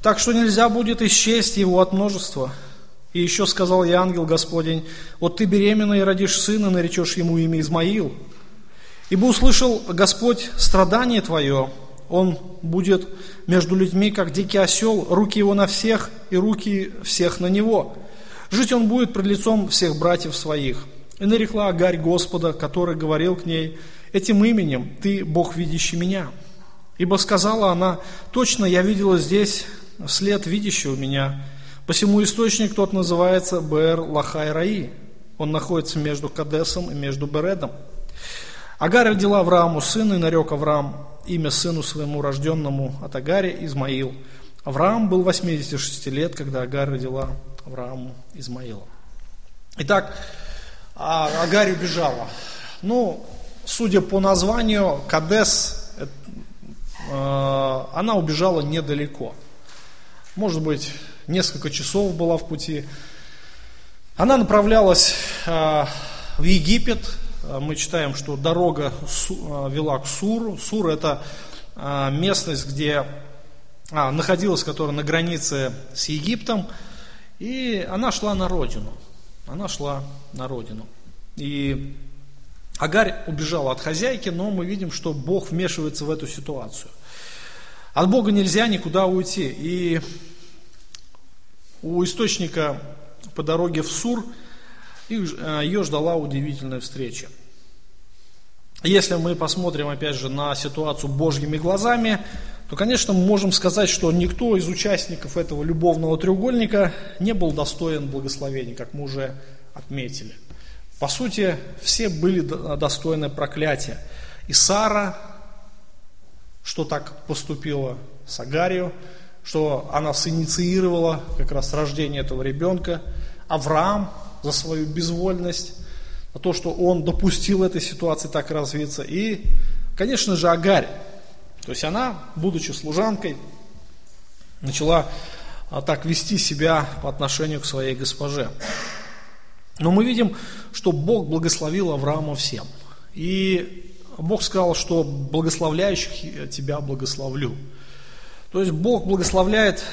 так что нельзя будет исчесть его от множества. И еще сказал ей ангел Господень: вот ты беременна и родишь сына, наречешь ему имя Измаил. Ибо услышал Господь страдание твое, он будет между людьми, как дикий осел, руки его на всех и руки всех на него. Жить он будет пред лицом всех братьев своих. И нарекла Агарь Господа, который говорил к ней: этим именем ты, Бог, видящий меня. Ибо сказала она: точно я видела здесь след видящего меня. Посему источник тот называется Бер-Лахай-Раи. Он находится между Кадесом и между Бередом. Агарь родила Аврааму сына, и нарек Авраам имя сыну своему, рожденному от Агари, Измаил. Авраам был 86 лет, когда Агарь родила Аврааму Измаила». Итак, Агарь убежала. Ну, судя по названию, Кадес, она убежала недалеко. Может быть, несколько часов была в пути. Она направлялась в Египет. Мы читаем, что дорога вела к Суру. Сур — это местность, где находилась, которая на границе с Египтом. И она шла на родину. Она шла на родину. И Агарь убежала от хозяйки, но мы видим, что Бог вмешивается в эту ситуацию. От Бога нельзя никуда уйти. И у источника по дороге в Сур ее ждала удивительная встреча. Если мы посмотрим, опять же, на ситуацию Божьими глазами, то, конечно, мы можем сказать, что никто из участников этого любовного треугольника не был достоин благословения, как мы уже отметили. По сути, все были достойны проклятия. И Сара, что так поступила с Агарью, что она синициировала как раз рождение этого ребенка, Авраам, за свою безвольность, за то, что он допустил этой ситуации так развиться. И, конечно же, Агарь. То есть она, будучи служанкой, начала так вести себя по отношению к своей госпоже. Но мы видим, что Бог благословил Авраама всем. И Бог сказал, что благословляющих тебя благословлю. То есть Бог благословляет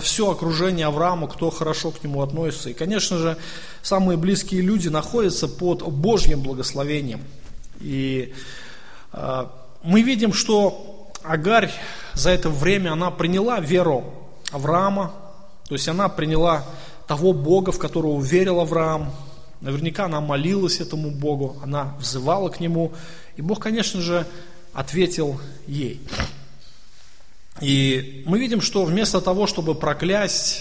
все окружение Авраама, кто хорошо к нему относится. И, конечно же, самые близкие люди находятся под Божьим благословением. И мы видим, что Агарь за это время, она приняла веру Авраама, то есть она приняла того Бога, в которого верил Авраам. Наверняка она молилась этому Богу, она взывала к нему, и Бог, конечно же, ответил ей. И мы видим, что вместо того, чтобы проклясть,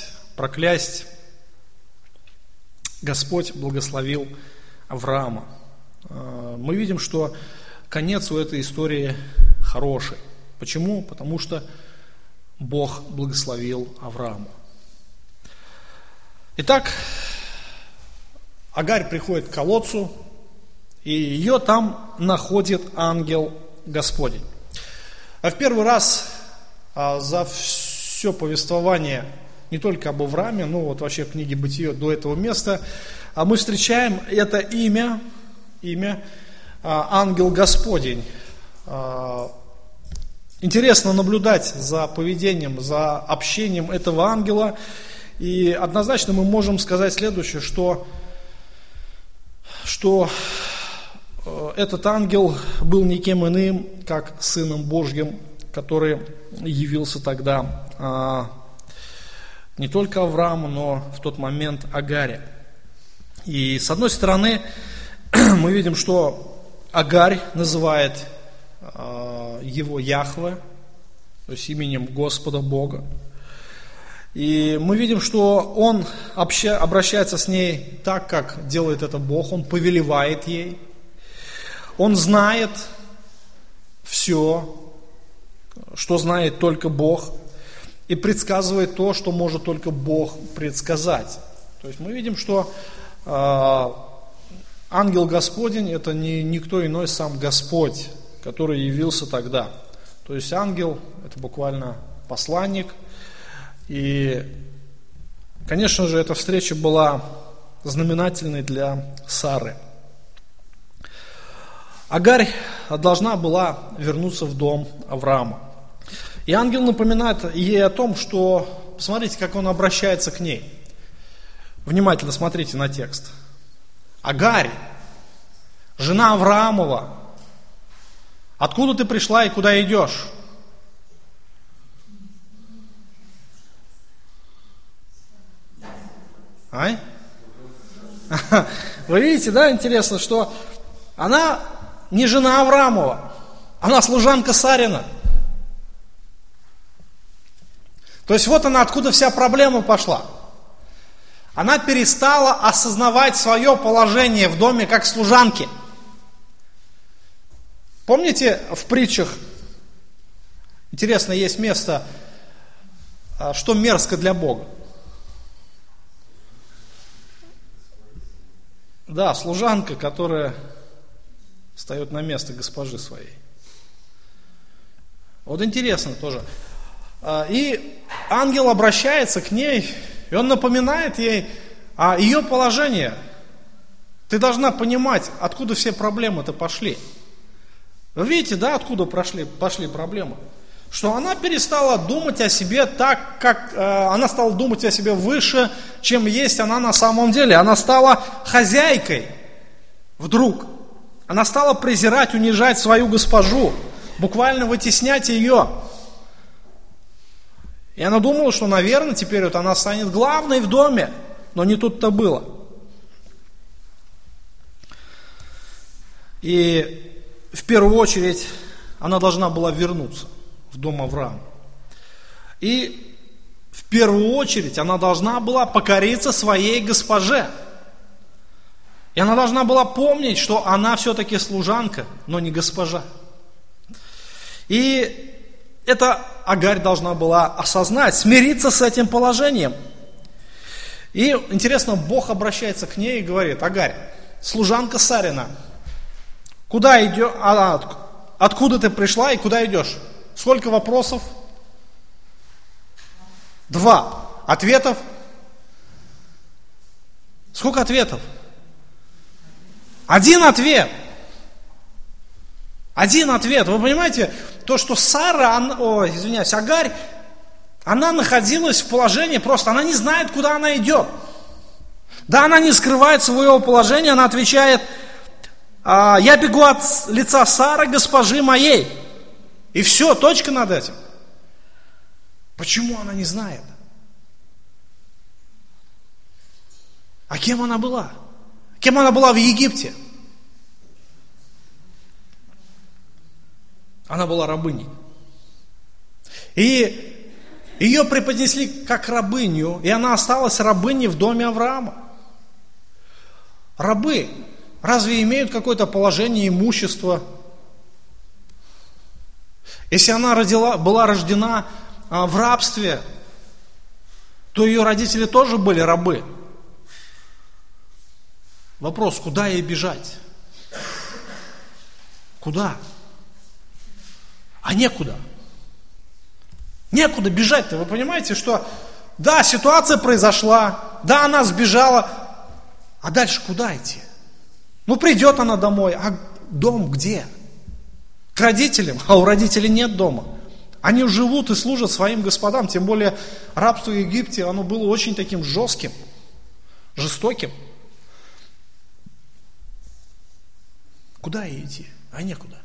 Господь благословил Авраама. Мы видим, что конец у этой истории хороший. Почему? Потому что Бог благословил Авраама. Итак, Агарь приходит к колодцу, и ее там находит ангел Господень. А в первый раз за все повествование, не только об Аврааме, но вот вообще в книге «Бытие» до этого места, мы встречаем это имя ангел Господень. Интересно наблюдать за поведением, за общением этого ангела. И однозначно мы можем сказать следующее, что этот ангел был никем иным, как Сыном Божьим, который явился тогда не только Аврааму, но в тот момент Агаре. И с одной стороны, мы видим, что Агарь называет его Яхве, то есть именем Господа Бога. И мы видим, что он обращается с ней так, как делает это Бог, он повелевает ей, он знает все, что знает только Бог, и предсказывает то, что может только Бог предсказать. То есть мы видим, что ангел Господень – это не никто иной, сам Господь, который явился тогда. То есть ангел – это буквально посланник. И, конечно же, эта встреча была знаменательной для Сары. Агарь должна была вернуться в дом Авраама. И ангел напоминает ей о том, что, посмотрите, как он обращается к ней. Внимательно смотрите на текст. Агарь, жена Авраамова, откуда ты пришла и куда идешь? Вы видите, да, интересно, что она не жена Авраамова, она служанка Сарина. То есть вот она, откуда вся проблема пошла. Она перестала осознавать свое положение в доме как служанки. Помните в притчах, интересно, есть место, что мерзко для Бога. Да, служанка, которая встает на место госпожи своей. Вот интересно тоже. И ангел обращается к ней, и он напоминает ей о ее положении. Ты должна понимать, откуда все проблемы-то пошли. Вы видите, да, откуда пошли проблемы? Что она перестала думать о себе так, как она стала думать о себе выше, чем есть она на самом деле. Она стала хозяйкой вдруг. Она стала презирать, унижать свою госпожу, буквально вытеснять ее. И она думала, что, наверное, теперь вот она станет главной в доме, но не тут-то было. И в первую очередь она должна была вернуться в дом Авраама. И в первую очередь она должна была покориться своей госпоже. И она должна была помнить, что она все-таки служанка, но не госпожа. И это Агарь должна была осознать, смириться с этим положением. И интересно, Бог обращается к ней и говорит: Агарь, служанка Сарина, куда идешь? Откуда ты пришла и куда идешь? Сколько вопросов? 2. Ответов? Сколько ответов? 1 ответ. 1 ответ. Вы понимаете, то, что Агарь, Она находилась в положении просто, она не знает, куда она идет. Да, она не скрывает своего положения, она отвечает: «Я бегу от лица Сары, госпожи моей». И все, точка над этим. Почему она не знает? А кем она была? Кем она была в Египте? Она была рабыней. И ее преподнесли как рабыню, и она осталась рабыней в доме Авраама. Рабы разве имеют какое-то положение, имущество? Если она была рождена в рабстве, то ее родители тоже были рабы. Вопрос, куда ей бежать? Куда? А некуда. Некуда бежать-то. Вы понимаете, что да, ситуация произошла, да, она сбежала, а дальше куда идти? Ну, придет она домой, а дом где? К родителям, а у родителей нет дома. Они живут и служат своим господам, тем более рабство в Египте, оно было очень таким жестким, жестоким. Куда ей идти? А некуда.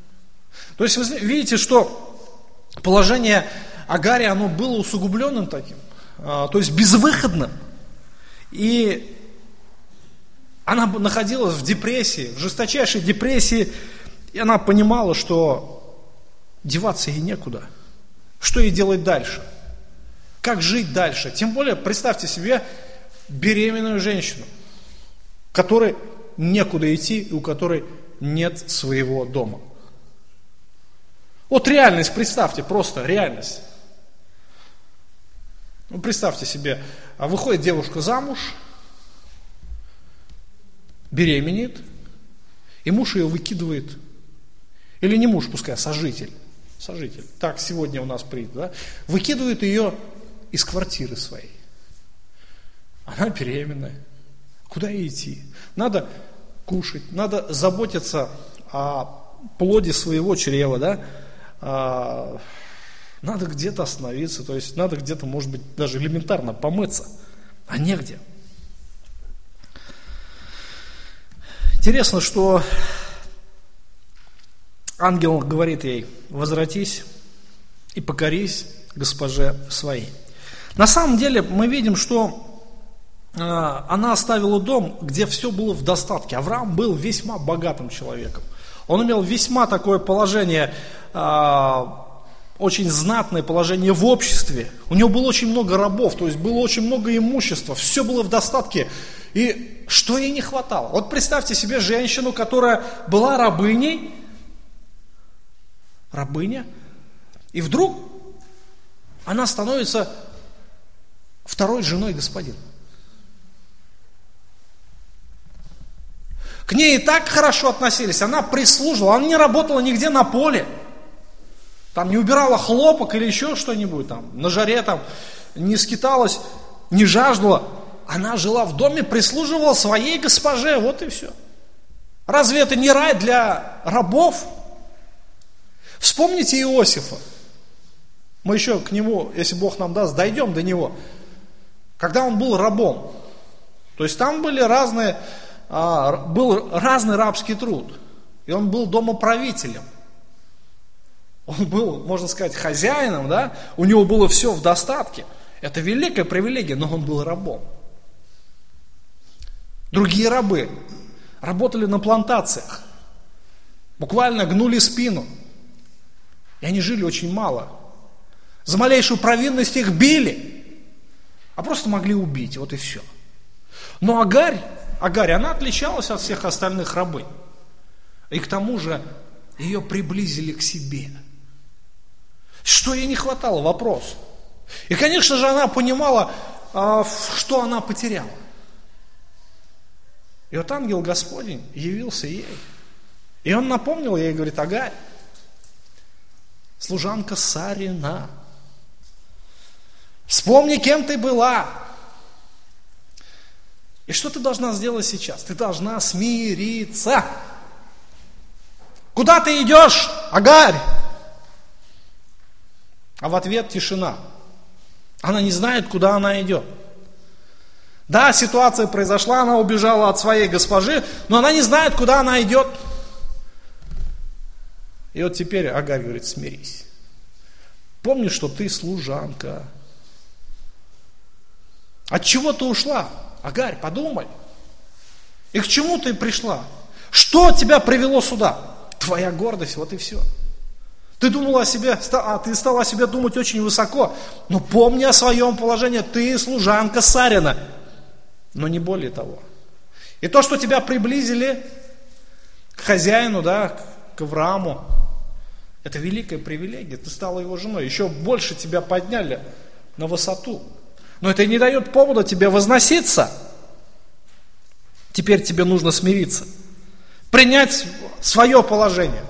То есть вы видите, что положение Агари, оно было усугубленным таким, то есть безвыходным. И она находилась в депрессии, в жесточайшей депрессии, и она понимала, что деваться ей некуда. Что ей делать дальше? Как жить дальше? Тем более, представьте себе беременную женщину, которой некуда идти и у которой нет своего дома. Вот реальность, представьте, просто реальность. Ну, представьте себе, выходит девушка замуж, беременеет, и муж ее выкидывает. Или не муж, пускай, сожитель. Так, сегодня у нас принято, да? Выкидывает ее из квартиры своей. Она беременная. Куда ей идти? Надо кушать, надо заботиться о плоде своего чрева, да? Надо где-то остановиться, то есть надо где-то, может быть, даже элементарно помыться, а негде. Интересно, что ангел говорит ей: возвратись и покорись госпоже своей. На самом деле мы видим, что она оставила дом, где все было в достатке. Авраам был весьма богатым человеком. Он имел весьма такое положение, очень знатное положение в обществе. У него было очень много рабов, то есть было очень много имущества, все было в достатке. И что ей не хватало? Вот представьте себе женщину, которая была рабыня, и вдруг она становится второй женой господина. К ней и так хорошо относились, она прислуживала, она не работала нигде на поле, там не убирала хлопок или еще что-нибудь, там, на жаре там, не скиталась, не жаждала. Она жила в доме, прислуживала своей госпоже, вот и все. Разве это не рай для рабов? Вспомните Иосифа. Мы еще к нему, если Бог нам даст, дойдем до него. Когда он был рабом, то есть там были был разный рабский труд. И он был домоправителем. Он был, можно сказать, хозяином, да? У него было все в достатке. Это великая привилегия, но он был рабом. Другие рабы работали на плантациях. Буквально гнули спину. И они жили очень мало. За малейшую провинность их били. А просто могли убить, вот и все. Но Агарь, она отличалась от всех остальных рабынь. И к тому же ее приблизили к себе. Что ей не хватало? Вопрос. И, конечно же, она понимала, что она потеряла. И вот ангел Господень явился ей. И он напомнил ей, говорит: Агарь, служанка Сарина, вспомни, кем ты была. И что ты должна сделать сейчас? Ты должна смириться. Куда ты идешь, Агарь? А в ответ тишина. Она не знает, куда она идет. Да, ситуация произошла, она убежала от своей госпожи, но она не знает, куда она идет. И вот теперь Агарь говорит: смирись. Помни, что ты служанка. От чего ты ушла? Агарь, подумай. И к чему ты пришла? Что тебя привело сюда? Твоя гордость, вот и все. Ты думала о себе, ты стала о себе думать очень высоко, но помни о своем положении, ты служанка Сарина, но не более того. И то, что тебя приблизили к хозяину, да, к Аврааму, это великая привилегия, ты стала его женой, еще больше тебя подняли на высоту. Но это не дает повода тебе возноситься. Теперь тебе нужно смириться, принять свое положение,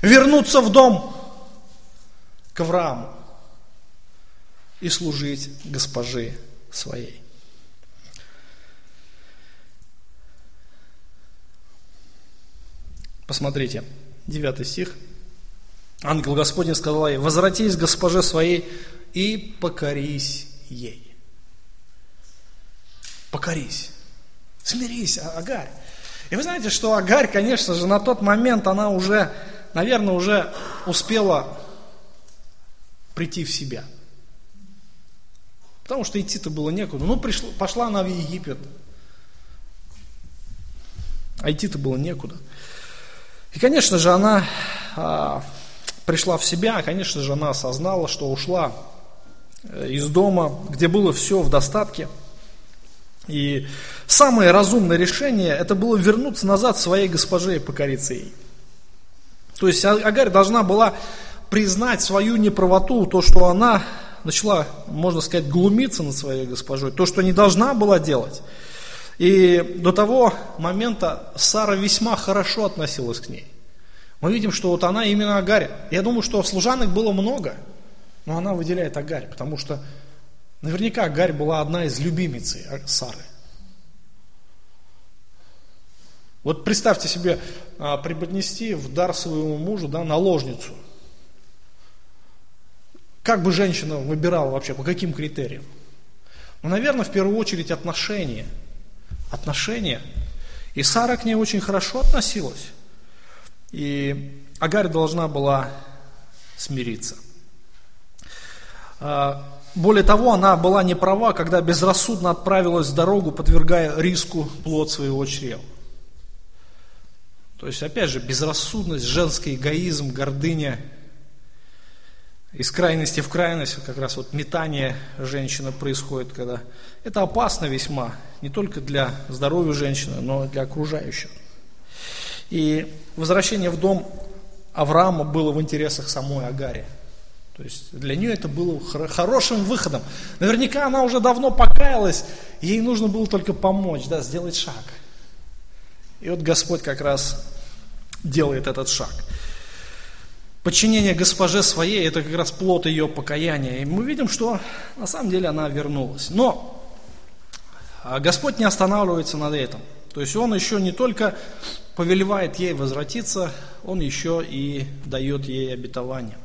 вернуться в дом к Аврааму и служить госпоже своей. Посмотрите, 9 стих. Ангел Господень сказал ей: возвратись к госпоже своей и покорись ей. Покорись. Смирись, Агарь. И вы знаете, что Агарь, конечно же, на тот момент она уже, наверное, уже успела прийти в себя. Потому что идти-то было некуда. Ну, пошла она в Египет. А идти-то было некуда. И, конечно же, она пришла в себя, конечно же, она осознала, что ушла из дома, где было все в достатке. И самое разумное решение, это было вернуться назад своей госпоже и покориться ей. То есть Агарь должна была признать свою неправоту, то, что она начала, можно сказать, глумиться над своей госпожой, то, что не должна была делать. И до того момента Сара весьма хорошо относилась к ней. Мы видим, что вот она именно Агарь. Я думаю, что служанок было много, но она выделяет Агарь, потому что наверняка Агарь была одна из любимец Сары. Вот представьте себе, преподнести в дар своему мужу, да, наложницу. Как бы женщина выбирала вообще, по каким критериям? Ну, наверное, в первую очередь отношения. Отношения. И Сара к ней очень хорошо относилась. И Агарь должна была смириться. Более того, она была не права, когда безрассудно отправилась в дорогу, подвергая риску плод своего чрева. То есть, опять же, безрассудность, женский эгоизм, гордыня, из крайности в крайность, как раз вот метание женщины происходит, когда это опасно весьма, не только для здоровья женщины, но и для окружающих. И возвращение в дом Авраама было в интересах самой Агари. То есть для нее это было хорошим выходом. Наверняка она уже давно покаялась, ей нужно было только помочь, да, сделать шаг. И вот Господь как раз делает этот шаг. Подчинение госпоже своей, это как раз плод ее покаяния. И мы видим, что на самом деле она вернулась. Но Господь не останавливается над этим. То есть Он еще не только повелевает ей возвратиться, Он еще и дает ей обетование.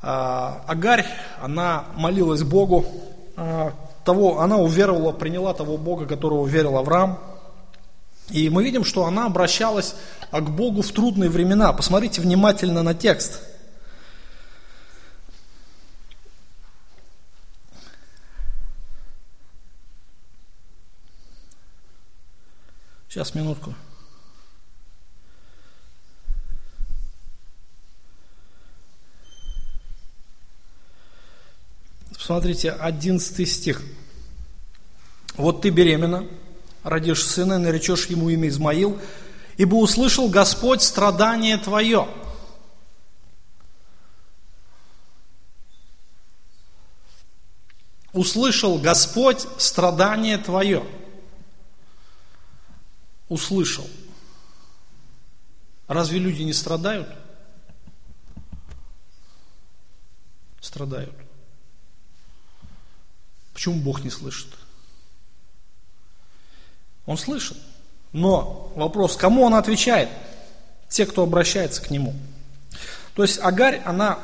Агарь, она молилась Богу, она уверовала, приняла того Бога, которого верил Авраам. И мы видим, что она обращалась к Богу в трудные времена. Посмотрите внимательно на текст. Сейчас, минутку. Смотрите, 11 стих. «Вот ты беременна, родишь сына, и наречешь ему имя Измаил, ибо услышал Господь страдание твое». Услышал Господь страдание твое. Услышал. Разве люди не страдают? Страдают. Почему Бог не слышит? Он слышит. Но вопрос, кому он отвечает? Те, кто обращается к нему. То есть Агарь, она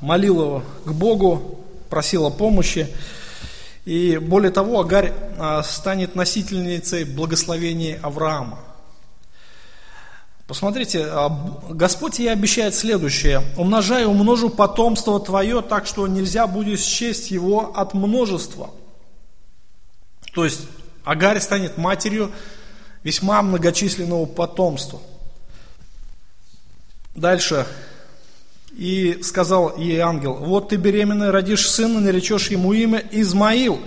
молила к Богу, просила помощи. И более того, Агарь станет носительницей благословений Авраама. Посмотрите, Господь ей обещает следующее: «Умножай, умножу потомство твое, так что нельзя будет счесть его от множества». То есть Агарь станет матерью весьма многочисленного потомства. Дальше. «И сказал ей ангел: вот ты беременна, родишь сына, наречешь ему имя Измаил,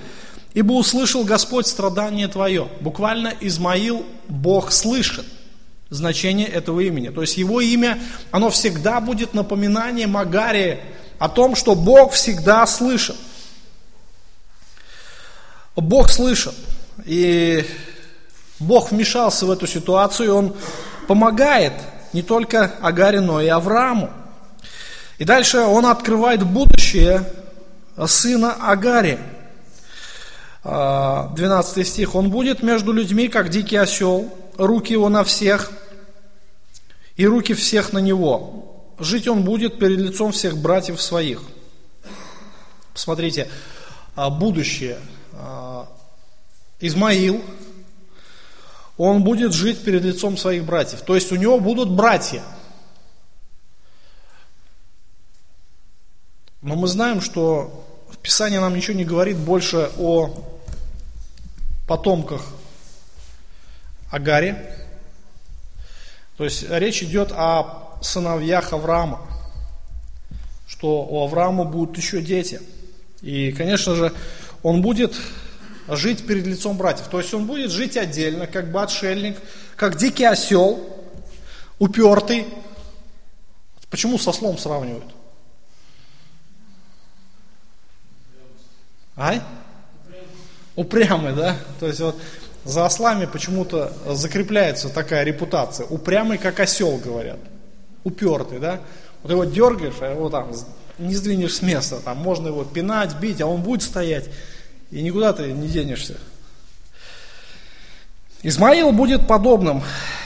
ибо услышал Господь страдание твое». Буквально Измаил — Бог слышит. Значение этого имени. То есть его имя, оно всегда будет напоминанием Агаре о том, что Бог всегда слышит. Бог слышит. И Бог вмешался в эту ситуацию, и Он помогает не только Агаре, но и Аврааму. И дальше Он открывает будущее сына Агаре. 12 стих. «Он будет между людьми, как дикий осел, руки его на всех, и руки всех на него. Жить он будет перед лицом всех братьев своих». Посмотрите, будущее. Измаил, он будет жить перед лицом своих братьев. То есть у него будут братья. Но мы знаем, что Писание нам ничего не говорит больше о потомках Агаре. То есть речь идет о сыновьях Авраама, что у Авраама будут еще дети. И, конечно же, он будет жить перед лицом братьев. То есть он будет жить отдельно, как бы отшельник, как дикий осел, упертый. Почему с ослом сравнивают? Упрямый, да? То есть вот за ослами почему-то закрепляется такая репутация. Упрямый, как осел, говорят. Упертый, да? Вот его дергаешь, а его там не сдвинешь с места. Там можно его пинать, бить, а он будет стоять. И никуда ты не денешься. Измаил будет подобным.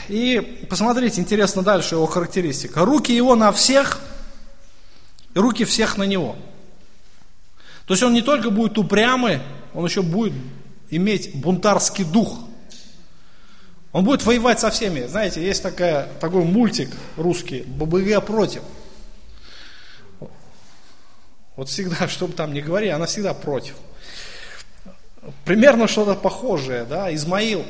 И посмотрите, интересно дальше его характеристика. Руки его на всех, руки всех на него. То есть он не только будет упрямый, он еще будет иметь бунтарский дух. Он будет воевать со всеми. Знаете, есть такой мультик русский «ББГ против». Вот всегда, что бы там ни говорили, она всегда против. Примерно что-то похожее, да, Измаил.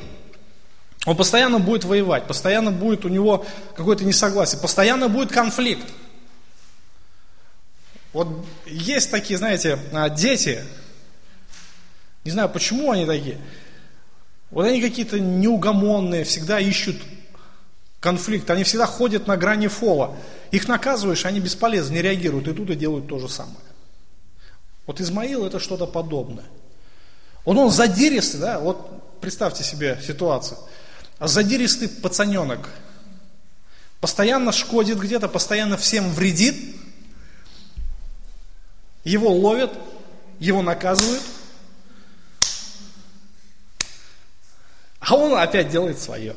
Он постоянно будет воевать, постоянно будет у него какое-то несогласие, постоянно будет конфликт. Вот есть такие, знаете, дети, не знаю, почему они такие, вот они какие-то неугомонные, всегда ищут конфликт, они всегда ходят на грани фола. Их наказываешь, они бесполезно, не реагируют, идут и делают то же самое. Вот Измаил — это что-то подобное. Он задиристый, да, вот представьте себе ситуацию, задиристый пацаненок, постоянно шкодит где-то, постоянно всем вредит. Его ловят, его наказывают, а он опять делает свое.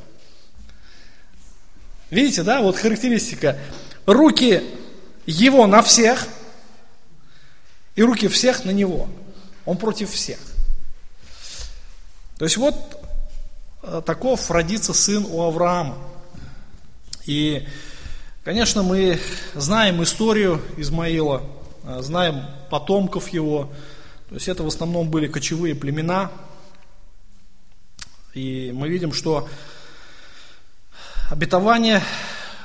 Видите, да, вот характеристика. Руки его на всех, и руки всех на него. Он против всех. То есть вот таков родится сын у Авраама. И, конечно, мы знаем историю Измаила, знаем потомков его, то есть это в основном были кочевые племена, и мы видим, что обетование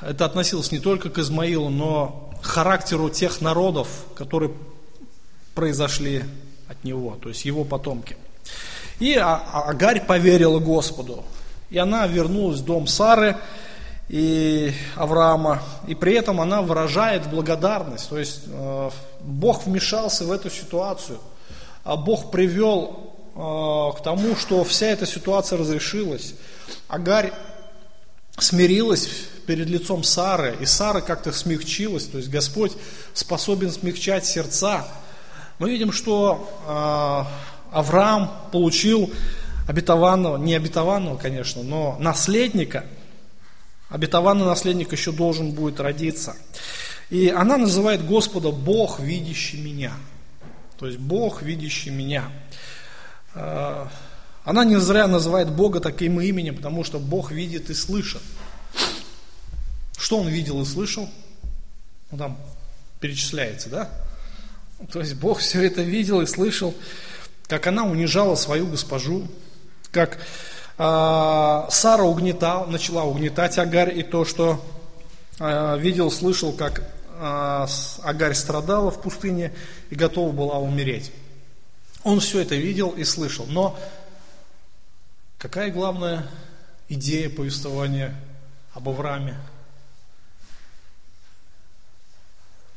это относилось не только к Измаилу, но к характеру тех народов, которые произошли от него, то есть его потомки. И Агарь поверила Господу, и она вернулась в дом Сары и Авраама, и при этом она выражает благодарность, то есть Бог вмешался в эту ситуацию, а Бог привел к тому, что вся эта ситуация разрешилась. Агарь смирилась перед лицом Сары, и Сара как-то смягчилась, то есть Господь способен смягчать сердца. Мы видим, что Авраам получил обетованного, не обетованного, конечно, но наследника. Обетованный наследник еще должен будет родиться. И она называет Господа «Бог, видящий меня». То есть «Бог, видящий меня». Она не зря называет Бога таким именем, потому что Бог видит и слышит. Что Он видел и слышал? Ну, там перечисляется, да? То есть Бог все это видел и слышал, как она унижала свою госпожу, как Сара начала угнетать Агарь, и то, что видел, слышал, как Агарь страдала в пустыне и готова была умереть. Он все это видел и слышал. Но какая главная идея повествования об Аврааме?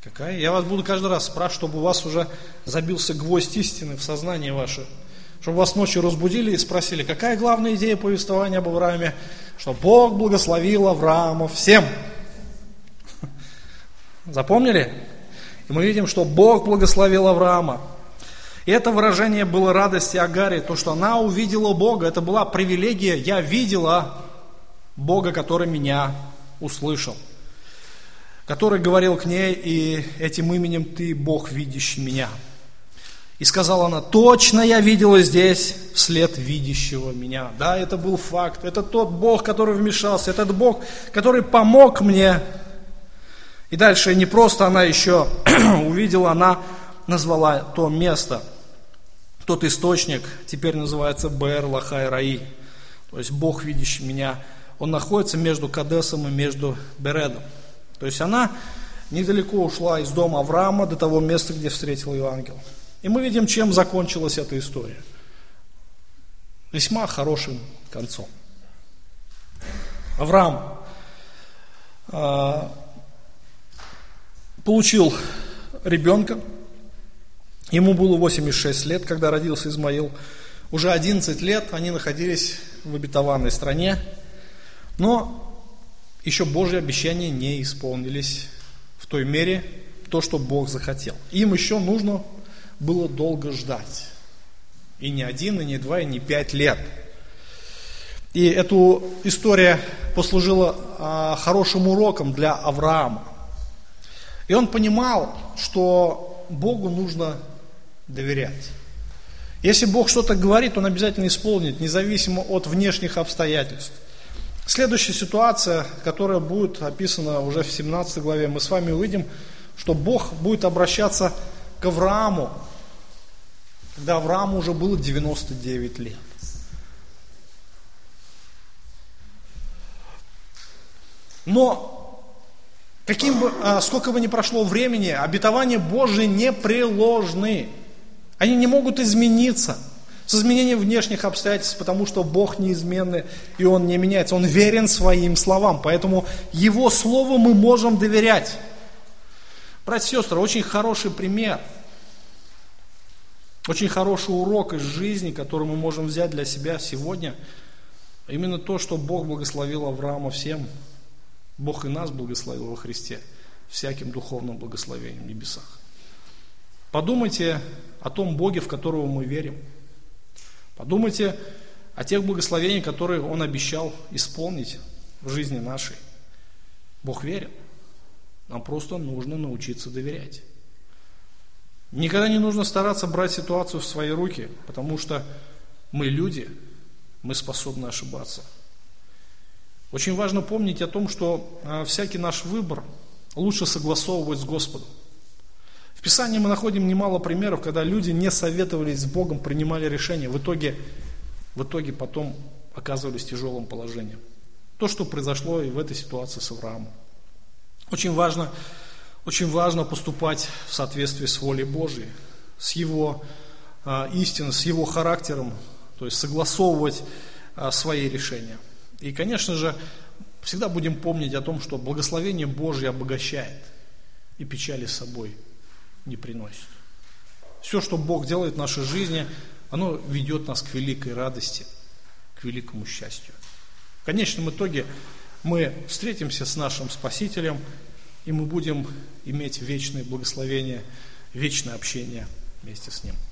Какая? Я вас буду каждый раз спрашивать, чтобы у вас уже забился гвоздь истины в сознание ваше. Чтобы вас ночью разбудили и спросили, какая главная идея повествования об Аврааме? Что Бог благословил Авраама всем. Запомнили? И мы видим, что Бог благословил Авраама. И это выражение было радости Агари, то, что она увидела Бога. Это была привилегия. Я видела Бога, который меня услышал. Который говорил к ней, и этим именем ты, Бог, видящий меня. И сказала она, точно я видела здесь вслед видящего меня. Да, это был факт, это тот Бог, который вмешался, этот Бог, который помог мне. И дальше не просто она еще увидела, она назвала то место, тот источник, теперь называется Бер-Лахай-Раи. То есть Бог, видящий меня, он находится между Кадесом и между Бередом. То есть она недалеко ушла из дома Авраама до того места, где встретил ее ангел. И мы видим, чем закончилась эта история. Весьма хорошим концом. Авраам получил ребенка. Ему было 8,6 лет, когда родился Измаил. Уже 11 лет они находились в обетованной стране. Но еще Божьи обещания не исполнились в той мере, то, что Бог захотел. Им еще нужно было долго ждать. И не один, и не два, и не 5 лет. И эта история послужила хорошим уроком для Авраама. И он понимал, что Богу нужно доверять. Если Бог что-то говорит, он обязательно исполнит, независимо от внешних обстоятельств. Следующая ситуация, которая будет описана уже в 17 главе, мы с вами увидим, что Бог будет обращаться к Аврааму, когда Аврааму уже было 99 лет. Но, сколько бы ни прошло времени, обетования Божьи непреложны. Они не могут измениться с изменением внешних обстоятельств, потому что Бог неизменный, и Он не меняется. Он верен своим словам, поэтому Его Слову мы можем доверять. Братья и сестры, очень хороший пример, очень хороший урок из жизни, который мы можем взять для себя сегодня. Именно то, что Бог благословил Авраама всем. Бог и нас благословил во Христе всяким духовным благословением в небесах. Подумайте о том Боге, в которого мы верим. Подумайте о тех благословениях, которые Он обещал исполнить в жизни нашей. Бог верен. Нам просто нужно научиться доверять. Никогда не нужно стараться брать ситуацию в свои руки, потому что мы люди, мы способны ошибаться. Очень важно помнить о том, что всякий наш выбор лучше согласовывать с Господом. В Писании мы находим немало примеров, когда люди не советовались с Богом, принимали решения, в итоге потом оказывались в тяжелом положении. То, что произошло и в этой ситуации с Авраамом. Очень важно поступать в соответствии с волей Божией, с Его истиной, с Его характером, то есть согласовывать свои решения. И, конечно же, всегда будем помнить о том, что благословение Божье обогащает и печали с собой не приносит. Все, что Бог делает в нашей жизни, оно ведет нас к великой радости, к великому счастью. В конечном итоге мы встретимся с нашим Спасителем, и мы будем иметь вечное благословение, вечное общение вместе с Ним.